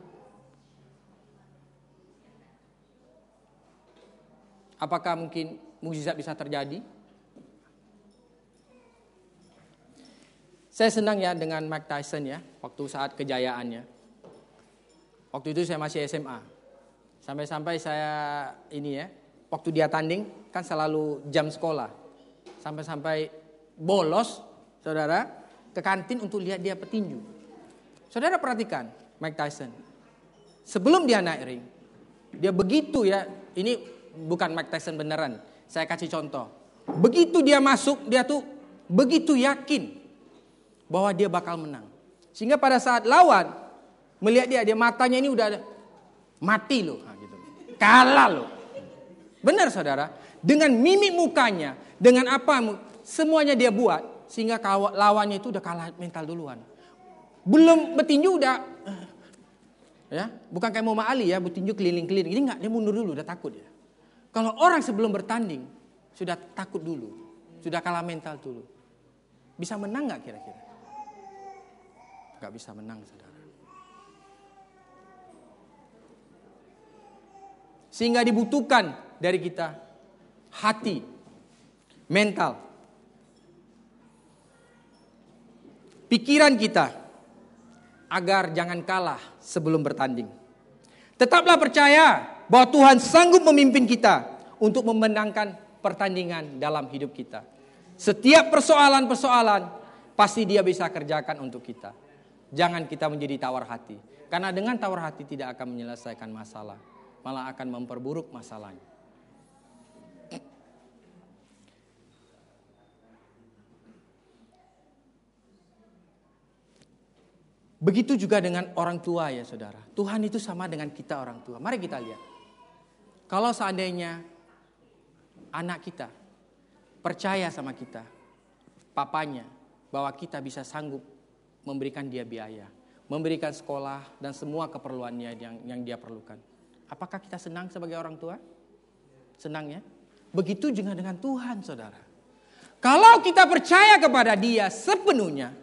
Apakah mungkin mukjizat bisa terjadi? Saya senang ya dengan Mike Tyson ya, waktu saat kejayaannya. Waktu itu saya masih S M A. Sampai-sampai saya ini ya, waktu dia tanding kan selalu jam sekolah. Sampai-sampai bolos, saudara, ke kantin untuk lihat dia petinju. Saudara perhatikan Mike Tyson. Sebelum dia naik ring, dia begitu ya, ini bukan Mike Tyson beneran. Saya kasih contoh. Begitu dia masuk, dia tuh begitu yakin bahwa dia bakal menang. Sehingga pada saat lawan melihat dia, dia matanya ini udah mati loh. Nah, gitu. Kalah loh. Benar, saudara. Dengan mimik mukanya, dengan apa semuanya dia buat, sehingga lawannya itu udah kalah mental duluan. Belum bertinju udah, ya, bukan kayak Muhammad Ali ya, bertinju keliling-keliling. Ini enggak, dia mundur dulu, udah takut ya. Kalau orang sebelum bertanding sudah takut dulu, sudah kalah mental dulu, bisa menang nggak kira-kira? Nggak bisa menang, saudara. Sehingga dibutuhkan dari kita hati, mental, pikiran kita agar jangan kalah sebelum bertanding. Tetaplah percaya bahwa Tuhan sanggup memimpin kita untuk memenangkan pertandingan dalam hidup kita. Setiap persoalan-persoalan pasti Dia bisa kerjakan untuk kita. Jangan kita menjadi tawar hati. Karena dengan tawar hati tidak akan menyelesaikan masalah. Malah akan memperburuk masalahnya. Begitu juga dengan orang tua ya, saudara. Tuhan itu sama dengan kita orang tua. Mari kita lihat. Kalau seandainya anak kita percaya sama kita, papanya, bahwa kita bisa sanggup memberikan dia biaya, memberikan sekolah dan semua keperluannya yang, yang dia perlukan. Apakah kita senang sebagai orang tua? Senang ya? Begitu juga dengan Tuhan, saudara. Kalau kita percaya kepada Dia sepenuhnya,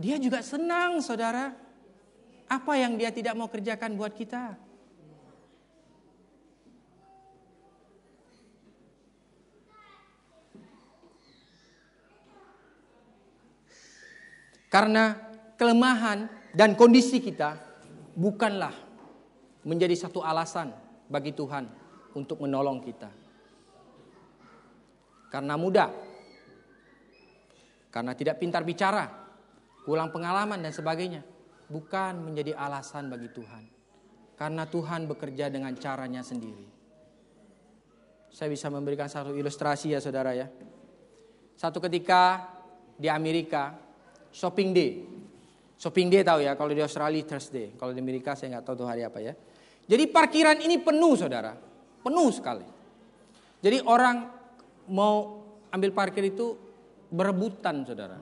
Dia juga senang, saudara. Apa yang Dia tidak mau kerjakan buat kita? Karena kelemahan dan kondisi kita bukanlah menjadi satu alasan bagi Tuhan untuk menolong kita. Karena muda, karena tidak pintar bicara, kurang pengalaman dan sebagainya, bukan menjadi alasan bagi Tuhan. Karena Tuhan bekerja dengan caranya sendiri. Saya bisa memberikan satu ilustrasi ya, saudara ya. Satu ketika di Amerika, shopping day. Shopping day tahu ya, kalau di Australia Thursday. Kalau di Amerika saya nggak tahu tuh hari apa ya. Jadi parkiran ini penuh saudara, penuh sekali. Jadi orang mau ambil parkir itu berebutan saudara.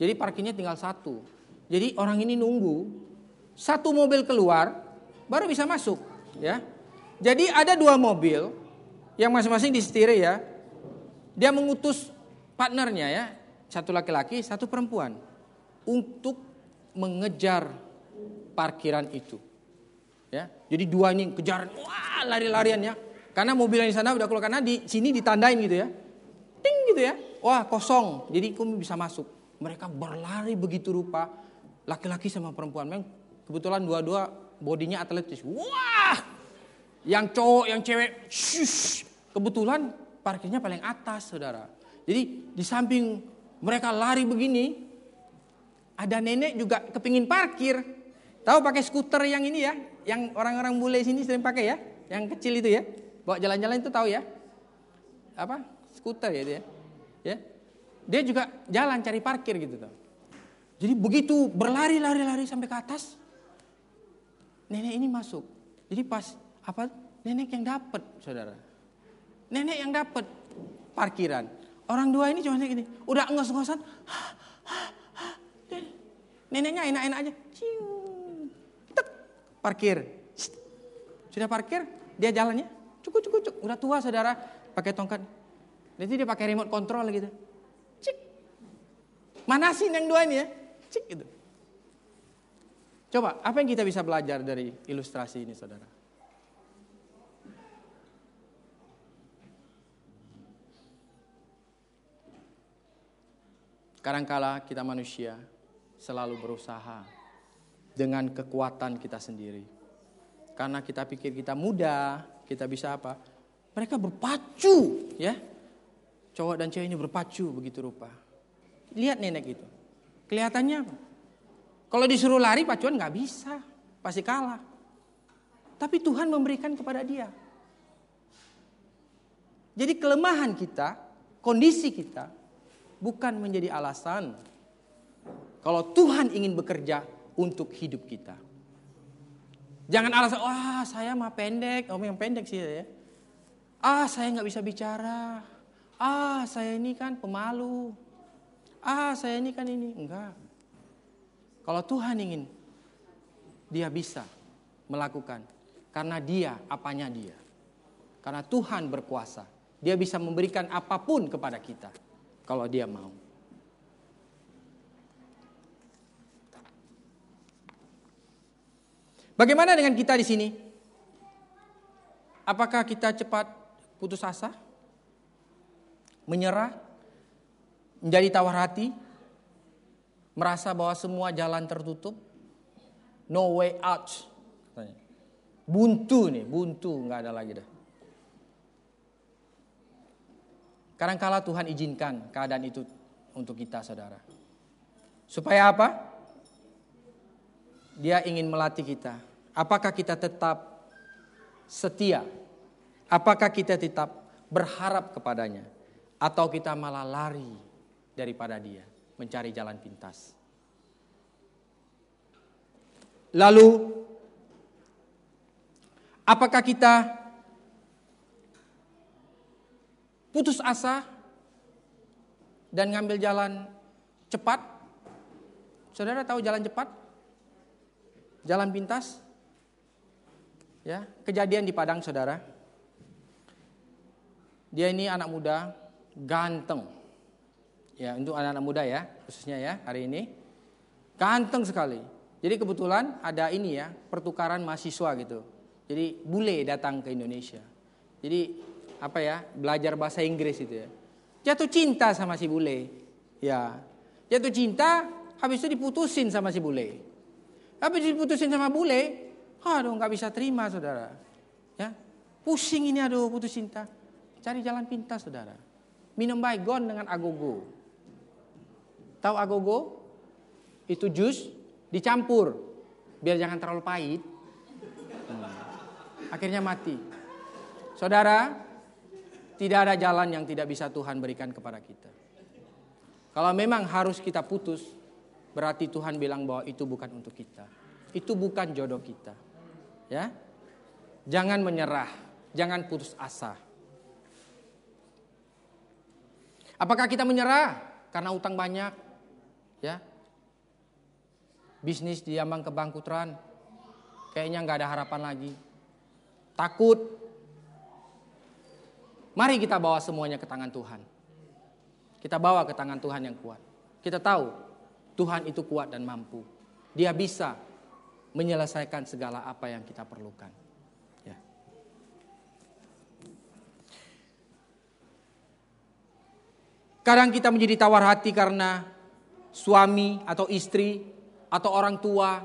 Jadi parkirnya tinggal satu. Jadi orang ini nunggu satu mobil keluar baru bisa masuk, ya. Jadi ada dua mobil yang masing-masing disetir, ya. Dia mengutus partnernya, ya, satu laki-laki, satu perempuan, untuk mengejar parkiran itu, ya. Jadi dua ini kejaran, wah lari-lariannya. Karena mobil yang di sana udah keluar, karena di sini ditandain gitu, ya. Ting gitu, ya. Wah kosong, jadi kamu bisa masuk. Mereka berlari begitu rupa, laki-laki sama perempuan. Memang kebetulan dua-dua bodinya atletis. Wah. Yang cowok, yang cewek, shush, kebetulan parkirnya paling atas, saudara. Jadi di samping mereka lari begini, ada nenek juga kepingin parkir. Tahu pakai skuter yang ini, ya, yang orang-orang bule sini sering pakai, ya, yang kecil itu, ya, bawa jalan-jalan itu, tahu, ya, apa, skuter, ya, dia, ya, dia juga jalan cari parkir gitu, tahu. Jadi begitu berlari-lari-lari sampai ke atas, nenek ini masuk. Jadi pas apa, nenek yang dapat, saudara. Nenek yang dapat parkiran. Orang dua ini cuma gini, udah ngos-ngosan. Neneknya enak-enak aja. Tek, parkir. Sudah parkir, dia jalannya. Cuk cuk cuk, udah tua, saudara, pakai tongkat. Nanti dia pakai remote control gitu. Cik. Mana sih yang dua ini, ya? Cik gitu. Coba, apa yang kita bisa belajar dari ilustrasi ini, saudara? Kadangkala kita manusia selalu berusaha dengan kekuatan kita sendiri. Karena kita pikir kita muda, kita bisa apa? Mereka berpacu, ya. Cowok dan cewek ini berpacu begitu rupa. Lihat nenek itu. Kelihatannya apa? Kalau disuruh lari pacuan gak bisa. Pasti kalah. Tapi Tuhan memberikan kepada dia. Jadi kelemahan kita, kondisi kita, bukan menjadi alasan kalau Tuhan ingin bekerja untuk hidup kita. Jangan alasan, wah saya mah pendek, om yang pendek sih ya. Ah saya gak bisa bicara. Ah saya ini kan pemalu. Ah saya ini kan ini. Enggak. Kalau Tuhan ingin, dia bisa melakukan. Karena dia, apanya dia. Karena Tuhan berkuasa. Dia bisa memberikan apapun kepada kita. Kalau dia mau. Bagaimana dengan kita di sini? Apakah kita cepat putus asa? Menyerah? Menjadi tawar hati? Merasa bahwa semua jalan tertutup? No way out. Buntu nih, buntu. Gak ada lagi dah. Kadangkala Tuhan izinkan keadaan itu untuk kita, saudara. Supaya apa? Dia ingin melatih kita. Apakah kita tetap setia? Apakah kita tetap berharap kepadanya? Atau kita malah lari daripada dia, mencari jalan pintas? Lalu, apakah kita putus asa dan ngambil jalan cepat? Saudara tahu jalan cepat? Jalan pintas? Ya, kejadian di Padang, saudara. Dia ini anak muda, ganteng. Ya, untuk anak-anak muda ya, khususnya ya hari ini. Ganteng sekali. Jadi kebetulan ada ini ya, pertukaran mahasiswa gitu. Jadi bule datang ke Indonesia. Jadi apa ya, belajar bahasa Inggris itu ya. Jatuh cinta sama si bule. Ya. Jatuh cinta, habis itu diputusin sama si bule. Habis diputusin sama bule, aduh enggak bisa terima, saudara. Ya. Pusing ini, aduh putus cinta. Cari jalan pintas, saudara. Minum baygon dengan agogo. Tahu agogo? Itu jus dicampur biar jangan terlalu pahit. Hmm. Akhirnya mati. Saudara, tidak ada jalan yang tidak bisa Tuhan berikan kepada kita. Kalau memang harus kita putus, berarti Tuhan bilang bahwa itu bukan untuk kita. Itu bukan jodoh kita. Ya. Jangan menyerah, jangan putus asa. Apakah kita menyerah karena utang banyak? Ya. Bisnis diambang kebangkrutan. Kayaknya nggak ada harapan lagi. Takut. Mari kita bawa semuanya ke tangan Tuhan. Kita bawa ke tangan Tuhan yang kuat. Kita tahu Tuhan itu kuat dan mampu. Dia bisa menyelesaikan segala apa yang kita perlukan. Ya. Kadang kita menjadi tawar hati karena suami atau istri atau orang tua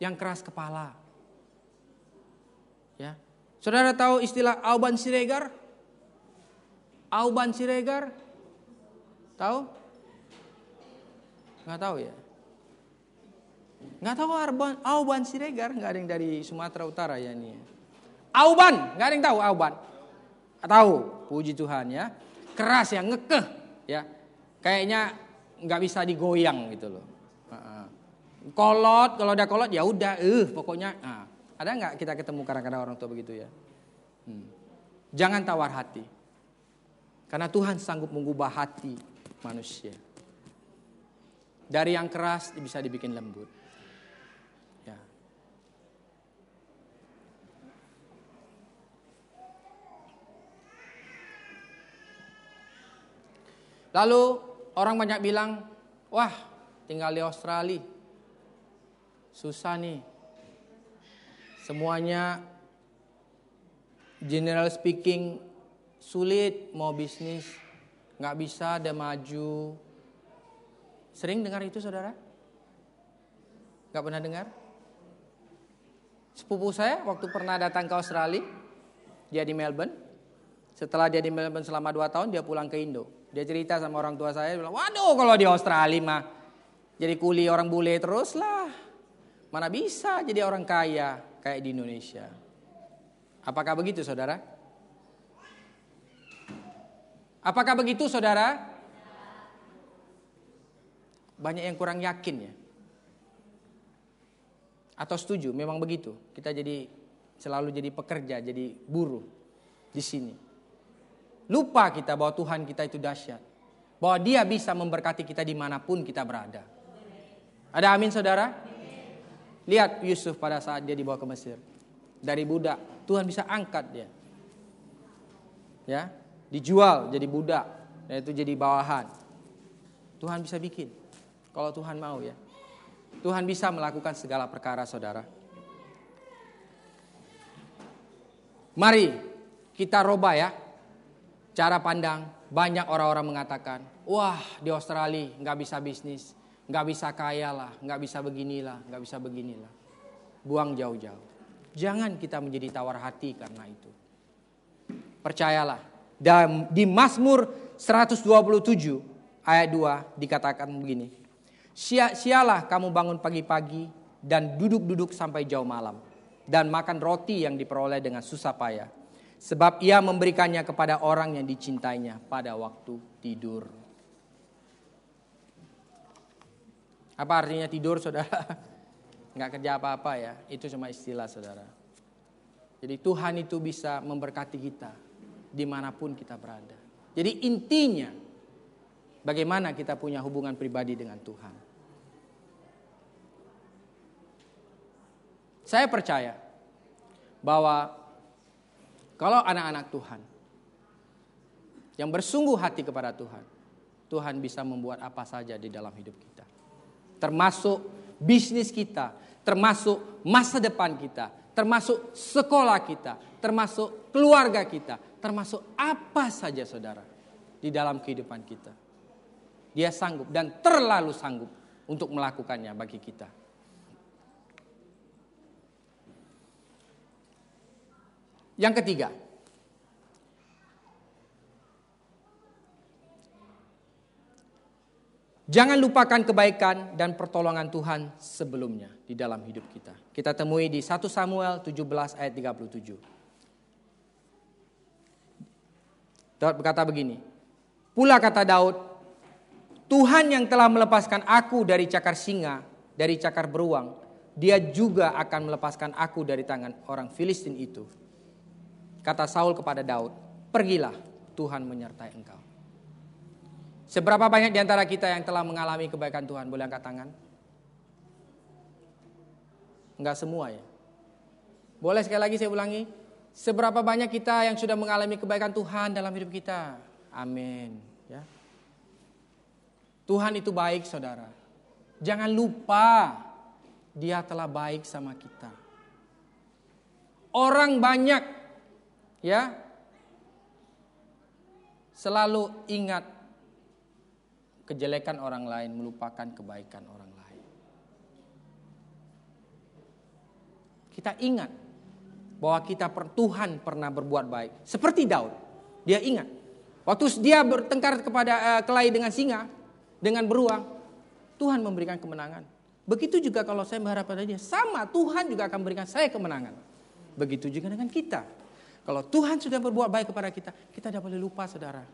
yang keras kepala. Ya. Saudara tahu istilah Auban Siregar? Auban Siregar, tahu? Nggak tahu ya? Nggak tahu Auban, Auban Siregar, nggak ada yang dari Sumatera Utara ya ini. Auban, nggak ada yang tahu Auban? Tahu, puji Tuhan ya. Keras ya, ngekeh ya. Kayaknya nggak bisa digoyang gitu loh. Kolot, kalau ada kolot ya udah, eh uh, pokoknya. Nah, ada nggak kita ketemu kadang-kadang orang tua begitu ya? Hmm. Jangan tawar hati. Karena Tuhan sanggup mengubah hati manusia. Dari yang keras bisa dibikin lembut. Ya. Lalu orang banyak bilang, wah tinggal di Australia. Susah nih. Semuanya general speaking sulit, mau bisnis nggak bisa, ada maju. Sering dengar itu saudara? Nggak pernah dengar? Sepupu saya waktu pernah datang ke Australia, dia di Melbourne. Setelah dia di Melbourne selama dua tahun, dia pulang ke Indo. Dia cerita sama orang tua saya, bilang, waduh kalau di Australia mah jadi kuli orang bule terus lah. Mana bisa jadi orang kaya kayak di Indonesia. Apakah begitu saudara? Apakah begitu saudara? Banyak yang kurang yakin ya. Atau setuju, memang begitu. Kita jadi selalu jadi pekerja, jadi buruh di sini. Lupa kita bahwa Tuhan kita itu dahsyat. Bahwa Dia bisa memberkati kita dimanapun kita berada. Ada amin saudara? Lihat Yusuf pada saat dia dibawa ke Mesir. Dari budak, Tuhan bisa angkat dia. Ya. Dijual jadi budak, yaitu jadi bawahan. Tuhan bisa bikin, kalau Tuhan mau ya. Tuhan bisa melakukan segala perkara saudara. Mari kita roba ya, cara pandang. Banyak orang-orang mengatakan, wah di Australia gak bisa bisnis, gak bisa kaya lah, gak bisa beginilah, gak bisa beginilah. Buang jauh-jauh. Jangan kita menjadi tawar hati karena itu. Percayalah. Dan di Mazmur seratus dua puluh tujuh ayat dua dikatakan begini. Sialah kamu bangun pagi-pagi dan duduk-duduk sampai jauh malam. Dan makan roti yang diperoleh dengan susah payah. Sebab ia memberikannya kepada orang yang dicintainya pada waktu tidur. Apa artinya tidur saudara? Gak kerja apa-apa ya. Itu cuma istilah saudara. Jadi Tuhan itu bisa memberkati kita dimanapun kita berada. Jadi intinya bagaimana kita punya hubungan pribadi dengan Tuhan. Saya percaya bahwa kalau anak-anak Tuhan yang bersungguh hati kepada Tuhan, Tuhan bisa membuat apa saja di dalam hidup kita. Termasuk bisnis kita, termasuk masa depan kita, termasuk sekolah kita, termasuk keluarga kita, termasuk apa saja saudara di dalam kehidupan kita. Dia sanggup dan terlalu sanggup untuk melakukannya bagi kita. Yang ketiga, jangan lupakan kebaikan dan pertolongan Tuhan sebelumnya di dalam hidup kita. Kita temui di satu Samuel tujuh belas ayat tiga puluh tujuh. Daud berkata begini, pula kata Daud, Tuhan yang telah melepaskan aku dari cakar singa, dari cakar beruang, dia juga akan melepaskan aku dari tangan orang Filistin itu. Kata Saul kepada Daud, pergilah, Tuhan menyertai engkau. Seberapa banyak di antara kita yang telah mengalami kebaikan Tuhan? Boleh angkat tangan? Enggak semua ya? Boleh sekali lagi saya ulangi? Seberapa banyak kita yang sudah mengalami kebaikan Tuhan dalam hidup kita? Amin. Ya. Tuhan itu baik, saudara. Jangan lupa dia telah baik sama kita. Orang banyak ya selalu ingat kejelekan orang lain, melupakan kebaikan orang lain. Kita ingat bahwa kita per, Tuhan pernah berbuat baik. Seperti Daud, dia ingat. Waktu dia bertengkar kepada uh, kelahi dengan singa, dengan beruang, Tuhan memberikan kemenangan. Begitu juga kalau saya berharap pada dia, sama Tuhan juga akan berikan saya kemenangan. Begitu juga dengan kita. Kalau Tuhan sudah berbuat baik kepada kita, kita tidak boleh lupa, saudara.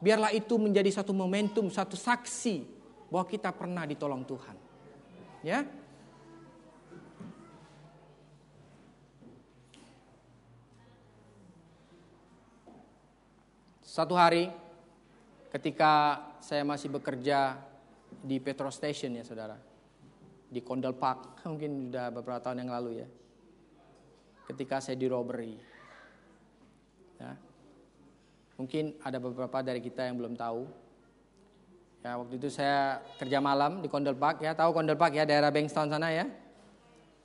Biarlah itu menjadi satu momentum, satu saksi bahwa kita pernah ditolong Tuhan. Ya? Satu hari ketika saya masih bekerja di petrol station ya saudara. Di Kondel Park, mungkin sudah beberapa tahun yang lalu ya. Ketika saya diroberi. Ya. Mungkin ada beberapa dari kita yang belum tahu. Ya, waktu itu saya kerja malam di Kondel Park ya. Tahu Kondel Park ya, daerah Bankstown sana ya.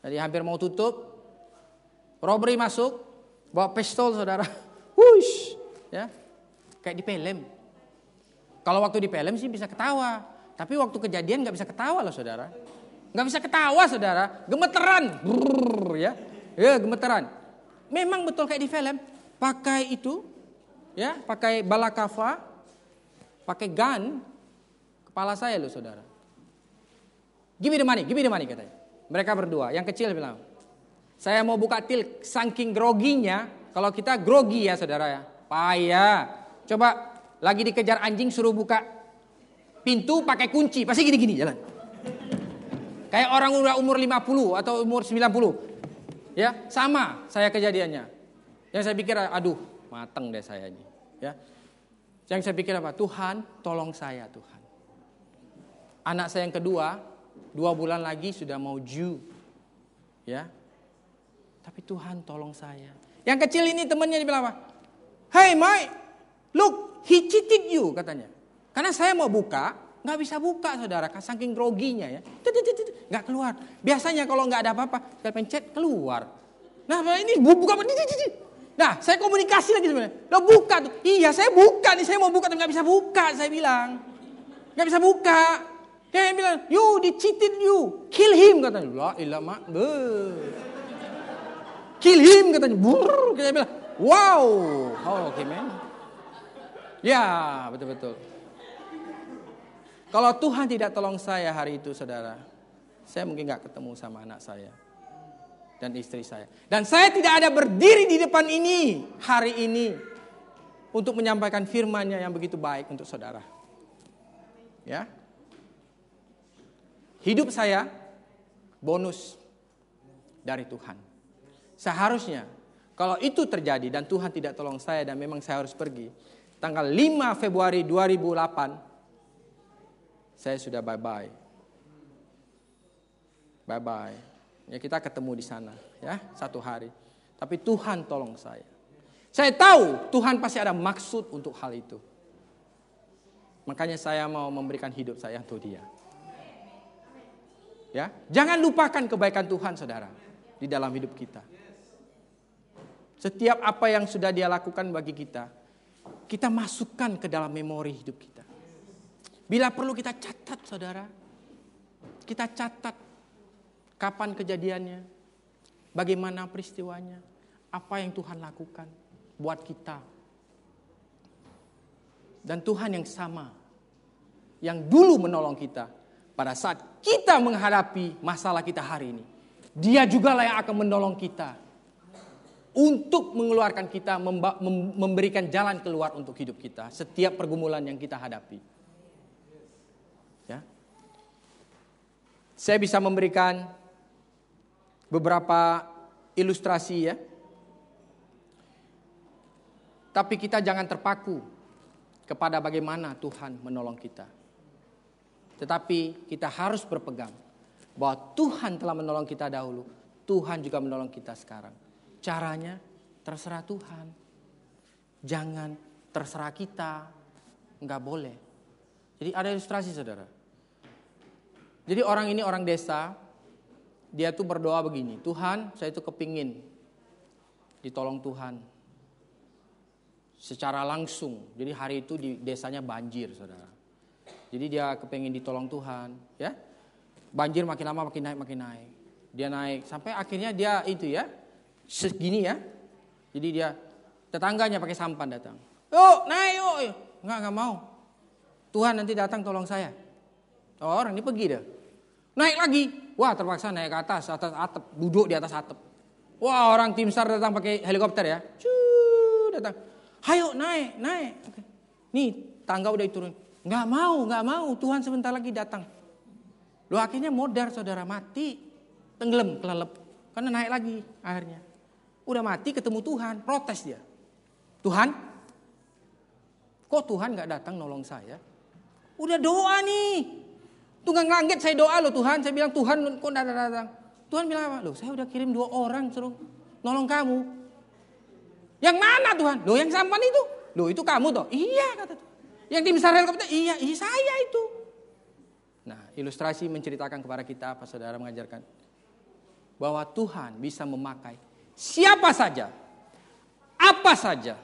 Jadi hampir mau tutup. Roberi masuk, bawa pistol saudara. Wush, ya. Kayak di film. Kalau waktu di film sih bisa ketawa. Tapi waktu kejadian gak bisa ketawa loh saudara. Gak bisa ketawa saudara. Gemeteran. Brrr, ya. Ya gemeteran. Memang betul kayak di film. Pakai itu. Ya, pakai balakava. Pakai gun. Kepala saya loh saudara. Give me the money, give me the money katanya. Mereka berdua. Yang kecil bilang, saya mau buka til. Saking groginya. Kalau kita grogi ya saudara ya. Payah. Coba lagi dikejar anjing suruh buka pintu pakai kunci. Pasti gini-gini jalan. Kayak orang udah umur lima puluh atau umur sembilan puluh. Ya, sama saya kejadiannya. Yang saya pikir aduh, mateng deh saya ini, ya. Yang saya pikir apa? Tuhan, tolong saya Tuhan. Anak saya yang kedua, dua bulan lagi sudah mau due. Ya. Tapi Tuhan tolong saya. Yang kecil ini temannya dibilang apa? "Hey, Mike, look, he cheated you," katanya. Karena saya mau buka, gak bisa buka saudara, saking groginya ya. Gak keluar. Biasanya kalau gak ada apa-apa, sekali pencet, keluar. Nah ini buka. Nah saya komunikasi lagi sebenarnya. Lo buka tuh. Iya saya buka nih, saya mau buka tapi gak bisa buka, saya bilang. Gak bisa buka. Dia bilang, you, they cheated you. Kill him, katanya. La ilah mak. Kill him, katanya. Burr, katanya bilang. Wow. Oh, okay man. Ya, betul-betul. Kalau Tuhan tidak tolong saya hari itu, saudara, saya mungkin gak ketemu sama anak saya dan istri saya. Dan saya tidak ada berdiri di depan ini hari ini untuk menyampaikan firman-Nya yang begitu baik untuk saudara. Ya, hidup saya bonus dari Tuhan. Seharusnya kalau itu terjadi dan Tuhan tidak tolong saya dan memang saya harus pergi. Tanggal lima Februari dua ribu delapan saya sudah bye-bye. Bye-bye. Ya kita ketemu di sana ya, satu hari. Tapi Tuhan tolong saya. Saya tahu Tuhan pasti ada maksud untuk hal itu. Makanya saya mau memberikan hidup saya untuk dia. Ya, jangan lupakan kebaikan Tuhan saudara di dalam hidup kita. Setiap apa yang sudah dia lakukan bagi kita, kita masukkan ke dalam memori hidup kita. Bila perlu kita catat saudara. Kita catat kapan kejadiannya, bagaimana peristiwanya, apa yang Tuhan lakukan buat kita. Dan Tuhan yang sama, yang dulu menolong kita pada saat kita menghadapi masalah kita hari ini, dia jugalah yang akan menolong kita untuk mengeluarkan kita, memberikan jalan keluar untuk hidup kita. Setiap pergumulan yang kita hadapi. Ya. Saya bisa memberikan beberapa ilustrasi ya. Tapi kita jangan terpaku kepada bagaimana Tuhan menolong kita. Tetapi kita harus berpegang bahwa Tuhan telah menolong kita dahulu. Tuhan juga menolong kita sekarang. Caranya terserah Tuhan. Jangan terserah kita. Enggak boleh. Jadi ada ilustrasi saudara. Jadi orang ini orang desa. Dia tuh berdoa begini. Tuhan, saya tuh kepingin ditolong Tuhan. Secara langsung. Jadi hari itu di desanya banjir saudara. Jadi dia kepingin ditolong Tuhan. Ya. Banjir makin lama makin naik, makin naik. Dia naik sampai akhirnya dia itu ya. Segini ya. Jadi dia tetangganya pakai sampan datang. Yuk naik yuk. Enggak, enggak mau. Tuhan nanti datang tolong saya. Oh, orang ini pergi dah. Naik lagi. Wah terpaksa naik ke atas. Atas atap. Duduk di atas atap. Wah orang tim SAR datang pakai helikopter ya. Cuuu datang. Hayo naik, naik. Oke. Nih tangga udah diturun. Enggak mau, enggak mau. Tuhan sebentar lagi datang. Loh akhirnya modar saudara mati. Tenggelam, kelelep. Karena naik lagi akhirnya. Udah mati ketemu Tuhan. Protes dia. Tuhan. Kok Tuhan gak datang nolong saya? Udah doa nih. Tunggang langit saya doa loh Tuhan. Saya bilang Tuhan kok gak datang. Tuhan bilang apa? Loh saya udah kirim dua orang suruh nolong kamu. Yang mana Tuhan? Loh yang sampan itu. Loh itu kamu toh? Iya kata Tuhan. Yang tim SAR helikopter? Iya, iya saya itu. Nah, ilustrasi menceritakan kepada kita apa saudara mengajarkan bahwa Tuhan bisa memakai siapa saja, apa saja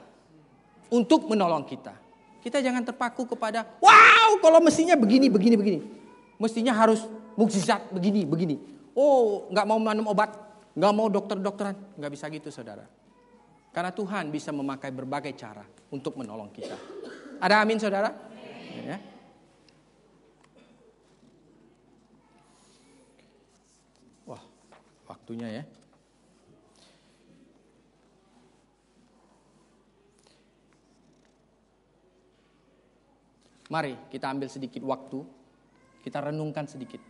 untuk menolong kita. Kita jangan terpaku kepada wow kalau mestinya begini begini begini, mestinya harus mukjizat begini begini. Oh nggak mau minum obat, nggak mau dokter-dokteran, nggak bisa gitu saudara. Karena Tuhan bisa memakai berbagai cara untuk menolong kita. Ada amin saudara? Amin. Ya. Waktunya ya. Mari kita ambil sedikit waktu, kita renungkan sedikit.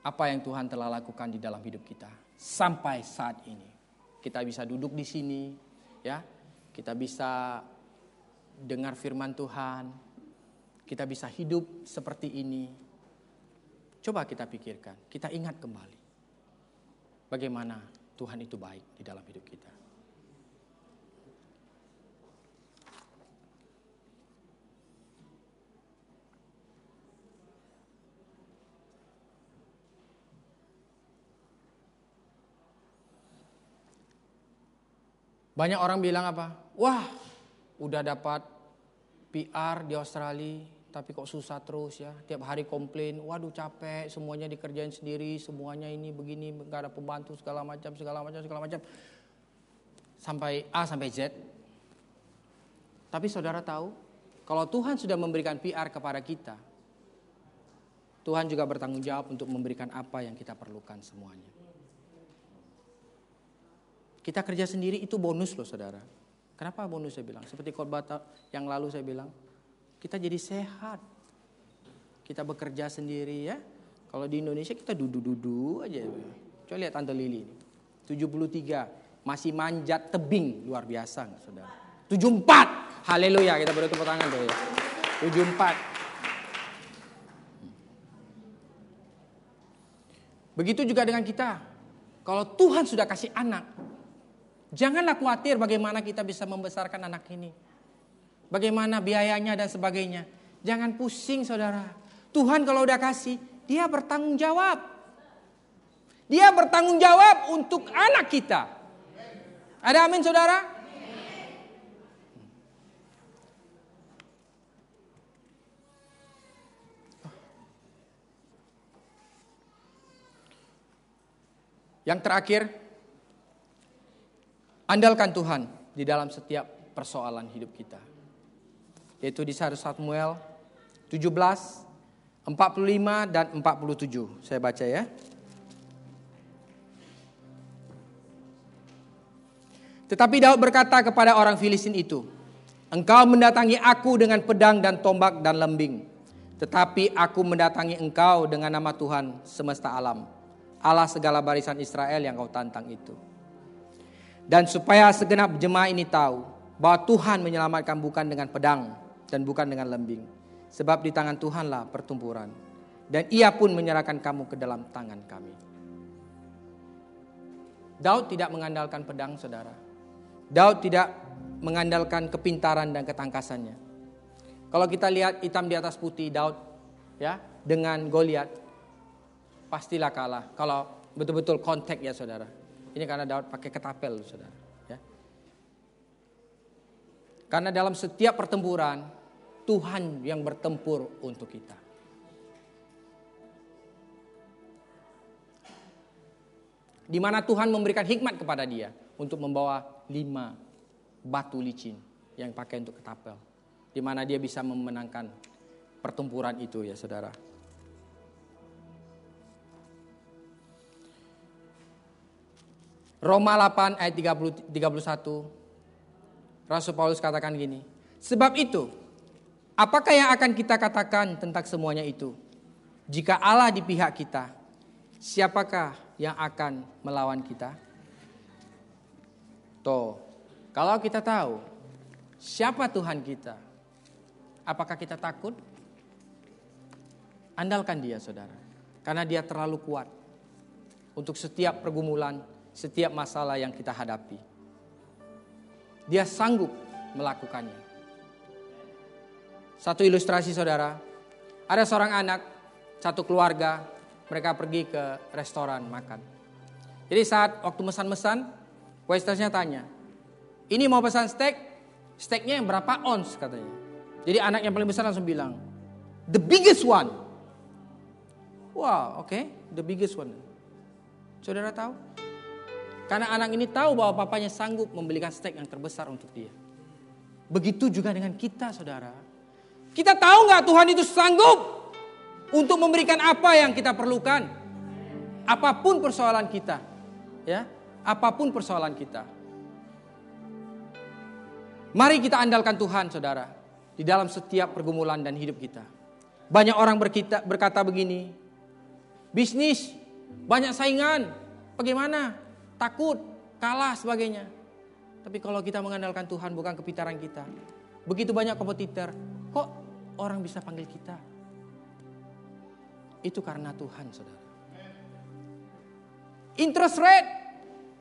Apa yang Tuhan telah lakukan di dalam hidup kita sampai saat ini. Kita bisa duduk di sini, ya. Kita bisa dengar firman Tuhan. Kita bisa hidup seperti ini. Coba kita pikirkan, kita ingat kembali bagaimana Tuhan itu baik di dalam hidup kita. Banyak orang bilang apa? Wah, udah dapat P R di Australia. Tapi kok susah terus ya, tiap hari komplain, waduh capek, semuanya dikerjain sendiri, semuanya ini begini, gak ada pembantu segala macam, segala macam, segala macam. Sampai A sampai Z. Tapi saudara tahu, kalau Tuhan sudah memberikan P R kepada kita, Tuhan juga bertanggung jawab untuk memberikan apa yang kita perlukan semuanya. Kita kerja sendiri itu bonus loh saudara. Kenapa bonus saya bilang? Seperti khotbah yang lalu saya bilang, kita jadi sehat. Kita bekerja sendiri ya. Kalau di Indonesia kita dudu-dudu aja. Coba lihat Tante Lili ini. tujuh puluh tiga masih manjat tebing, luar biasa enggak Saudara? tujuh puluh empat. Haleluya, kita beri tepuk tangan tuh ya. tujuh puluh empat. Begitu juga dengan kita. Kalau Tuhan sudah kasih anak, janganlah khawatir bagaimana kita bisa membesarkan anak ini. Bagaimana biayanya dan sebagainya. Jangan pusing saudara. Tuhan kalau udah kasih, dia bertanggung jawab. Dia bertanggung jawab untuk anak kita. Ada amin saudara? Amin. Yang terakhir, andalkan Tuhan di dalam setiap persoalan hidup kita. Yaitu di satu Samuel tujuh belas, empat puluh lima dan empat puluh tujuh. Saya baca ya. Tetapi Daud berkata kepada orang Filistin itu, engkau mendatangi aku dengan pedang dan tombak dan lembing. Tetapi aku mendatangi engkau dengan nama Tuhan semesta alam, Allah segala barisan Israel yang kau tantang itu. Dan supaya segenap jemaah ini tahu bahwa Tuhan menyelamatkan bukan dengan pedang dan bukan dengan lembing. Sebab di tangan Tuhanlah pertempuran. Dan ia pun menyerahkan kamu ke dalam tangan kami. Daud tidak mengandalkan pedang, saudara. Daud tidak mengandalkan kepintaran dan ketangkasannya. Kalau kita lihat hitam di atas putih Daud ya dengan Goliat pastilah kalah. Kalau betul-betul kontak ya saudara. Ini karena Daud pakai ketapel saudara. Ya. Karena dalam setiap pertempuran Tuhan yang bertempur untuk kita. Di mana Tuhan memberikan hikmat kepada dia untuk membawa lima batu licin yang pakai untuk ketapel. Di mana dia bisa memenangkan pertempuran itu ya saudara. Roma delapan ayat tiga puluh, tiga puluh satu. Rasul Paulus katakan gini. Sebab itu, apakah yang akan kita katakan tentang semuanya itu? Jika Allah di pihak kita, siapakah yang akan melawan kita? Toh, kalau kita tahu siapa Tuhan kita, apakah kita takut? Andalkan dia saudara, karena dia terlalu kuat untuk setiap pergumulan, setiap masalah yang kita hadapi. Dia sanggup melakukannya. Satu ilustrasi saudara, ada seorang anak, satu keluarga, mereka pergi ke restoran makan. Jadi saat waktu mesan-mesan, waitersnya tanya, ini mau pesan steak, steaknya yang berapa ons katanya. Jadi anak yang paling besar langsung bilang, the biggest one. Wow, oke, okay, the biggest one. Saudara tahu? Karena anak ini tahu bahwa papanya sanggup membelikan steak yang terbesar untuk dia. Begitu juga dengan kita saudara. Kita tahu gak Tuhan itu sanggup untuk memberikan apa yang kita perlukan. Apapun persoalan kita. Ya, apapun persoalan kita. Mari kita andalkan Tuhan, saudara. Di dalam setiap pergumulan dan hidup kita. Banyak orang berkata, berkata begini. Bisnis, banyak saingan. Bagaimana? Takut, kalah, sebagainya. Tapi kalau kita mengandalkan Tuhan, bukan kepintaran kita. Begitu banyak kompetitor. Kok orang bisa panggil kita? Itu karena Tuhan, saudara. Interest rate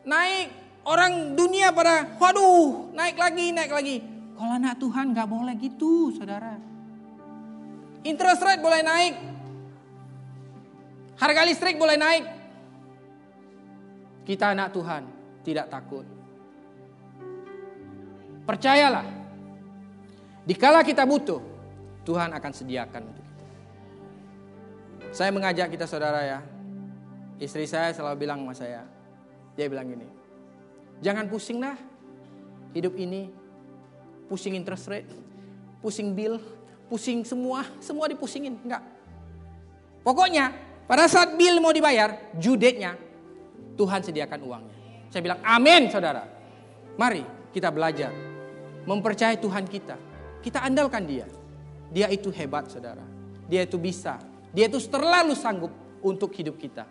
naik, orang dunia pada, waduh, naik lagi, naik lagi. Kalau anak Tuhan gak boleh gitu, saudara. Interest rate boleh naik, harga listrik boleh naik. Kita anak Tuhan tidak takut. Percayalah, dikala kita butuh, Tuhan akan sediakan untuk. Saya mengajak kita saudara ya. Istri saya selalu bilang sama saya. Dia bilang gini. Jangan pusing dah. Hidup ini. Pusing interest rate. Pusing bill. Pusing semua. Semua dipusingin. Enggak. Pokoknya pada saat bill mau dibayar. Due date-nya. Tuhan sediakan uangnya. Saya bilang amin saudara. Mari kita belajar. Mempercayai Tuhan kita. Kita andalkan dia. Dia itu hebat saudara. Dia itu bisa. Dia itu terlalu sanggup untuk hidup kita.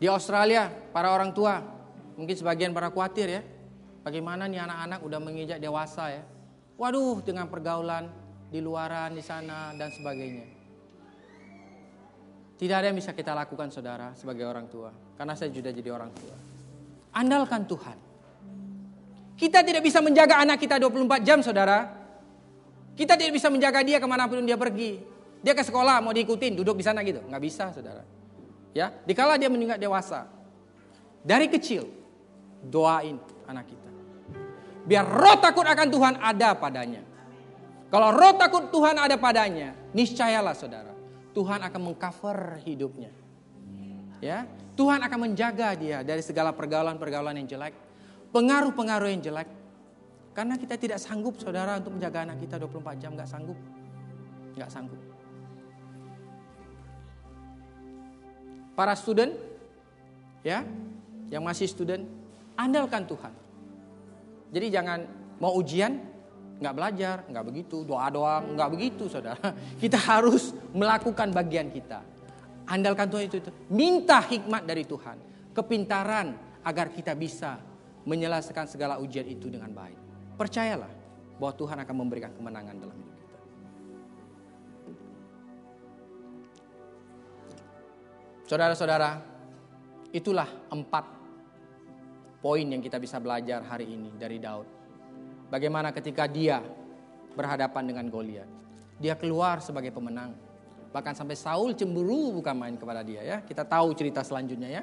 Di Australia, para orang tua, mungkin sebagian para khawatir ya. Bagaimana nih anak-anak udah menginjak dewasa ya. Waduh, dengan pergaulan, di luaran, di sana, dan sebagainya. Tidak ada yang bisa kita lakukan saudara sebagai orang tua. Karena saya sudah jadi orang tua. Andalkan Tuhan. Kita tidak bisa menjaga anak kita dua puluh empat jam, saudara. Kita tidak bisa menjaga dia kemanapun dia pergi. Dia ke sekolah mau diikutin, duduk di sana gitu. Nggak bisa, saudara. Ya, dikala dia meningkat dewasa. Dari kecil, doain anak kita. Biar roh takut akan Tuhan ada padanya. Kalau roh takut Tuhan ada padanya, niscayalah, saudara. Tuhan akan mengcover hidupnya. Ya, Tuhan akan menjaga dia dari segala pergaulan-pergaulan yang jelek. Pengaruh-pengaruh yang jelek. Karena kita tidak sanggup saudara untuk menjaga anak kita dua puluh empat jam. Gak sanggup. Gak sanggup. Para student. Ya. Yang masih student. Andalkan Tuhan. Jadi jangan mau ujian, nggak belajar, nggak begitu, doa doang, nggak begitu saudara. Kita harus melakukan bagian kita. Andalkan Tuhan itu, itu. Minta hikmat dari Tuhan, kepintaran agar kita bisa menyelesaikan segala ujian itu dengan baik. Percayalah bahwa Tuhan akan memberikan kemenangan dalam hidup kita. Saudara-saudara, itulah empat poin yang kita bisa belajar hari ini dari Daud. Bagaimana ketika dia berhadapan dengan Goliat, dia keluar sebagai pemenang. Bahkan sampai Saul cemburu bukan main kepada dia ya. Kita tahu cerita selanjutnya ya.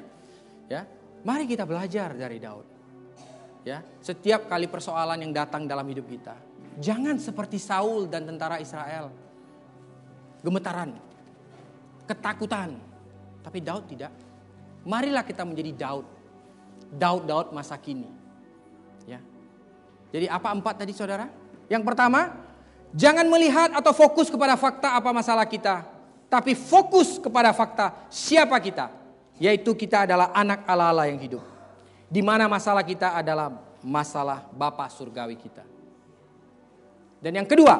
Ya, mari kita belajar dari Daud. Ya, setiap kali persoalan yang datang dalam hidup kita, jangan seperti Saul dan tentara Israel, gemetaran, ketakutan. Tapi Daud tidak. Marilah kita menjadi Daud, Daud-Daud masa kini. Ya. Jadi apa empat tadi saudara? Yang pertama, jangan melihat atau fokus kepada fakta apa masalah kita, tapi fokus kepada fakta siapa kita, yaitu kita adalah anak Allah-Allah yang hidup. Di mana masalah kita adalah masalah Bapa surgawi kita. Dan yang kedua,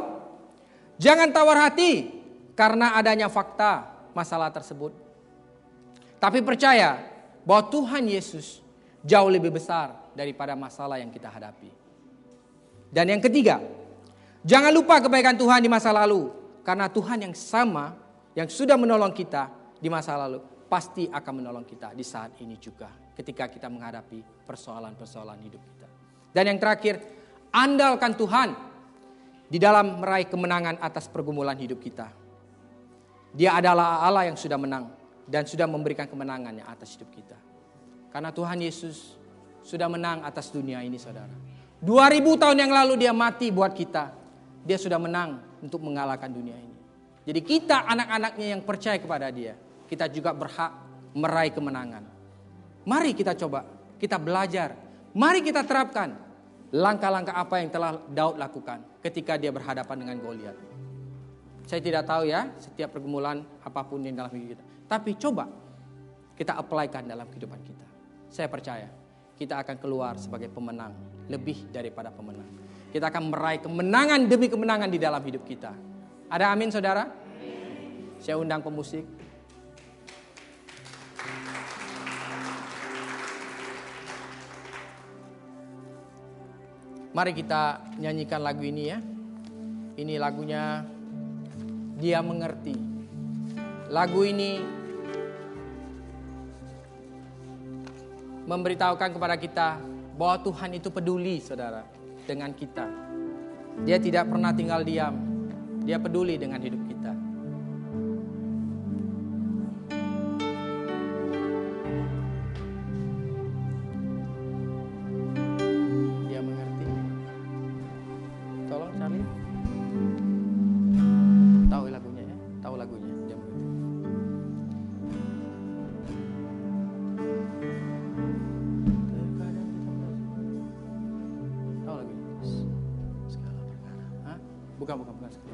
jangan tawar hati karena adanya fakta masalah tersebut. Tapi percaya bahwa Tuhan Yesus jauh lebih besar daripada masalah yang kita hadapi. Dan yang ketiga, jangan lupa kebaikan Tuhan di masa lalu. Karena Tuhan yang sama, yang sudah menolong kita di masa lalu, pasti akan menolong kita di saat ini juga, ketika kita menghadapi persoalan-persoalan hidup kita. Dan yang terakhir, andalkan Tuhan di dalam meraih kemenangan atas pergumulan hidup kita. Dia adalah Allah yang sudah menang dan sudah memberikan kemenangannya atas hidup kita. Karena Tuhan Yesus sudah menang atas dunia ini saudara. dua ribu tahun yang lalu dia mati buat kita. Dia sudah menang untuk mengalahkan dunia ini. Jadi kita anak-anaknya yang percaya kepada dia, kita juga berhak meraih kemenangan. Mari kita coba, kita belajar, mari kita terapkan langkah-langkah apa yang telah Daud lakukan ketika dia berhadapan dengan Goliat. Saya tidak tahu ya, setiap pergumulan apapun di dalam hidup kita. Tapi coba kita apply-kan dalam kehidupan kita. Saya percaya kita akan keluar sebagai pemenang, lebih daripada pemenang. Kita akan meraih kemenangan demi kemenangan di dalam hidup kita. Ada amin saudara? Amin. Saya undang pemusik. Mari kita nyanyikan lagu ini ya. Ini lagunya Dia Mengerti. Lagu ini memberitahukan kepada kita bahwa Tuhan itu peduli saudara dengan kita. Dia tidak pernah tinggal diam. Dia peduli dengan hidup kita. Bukan, bukan, bukan.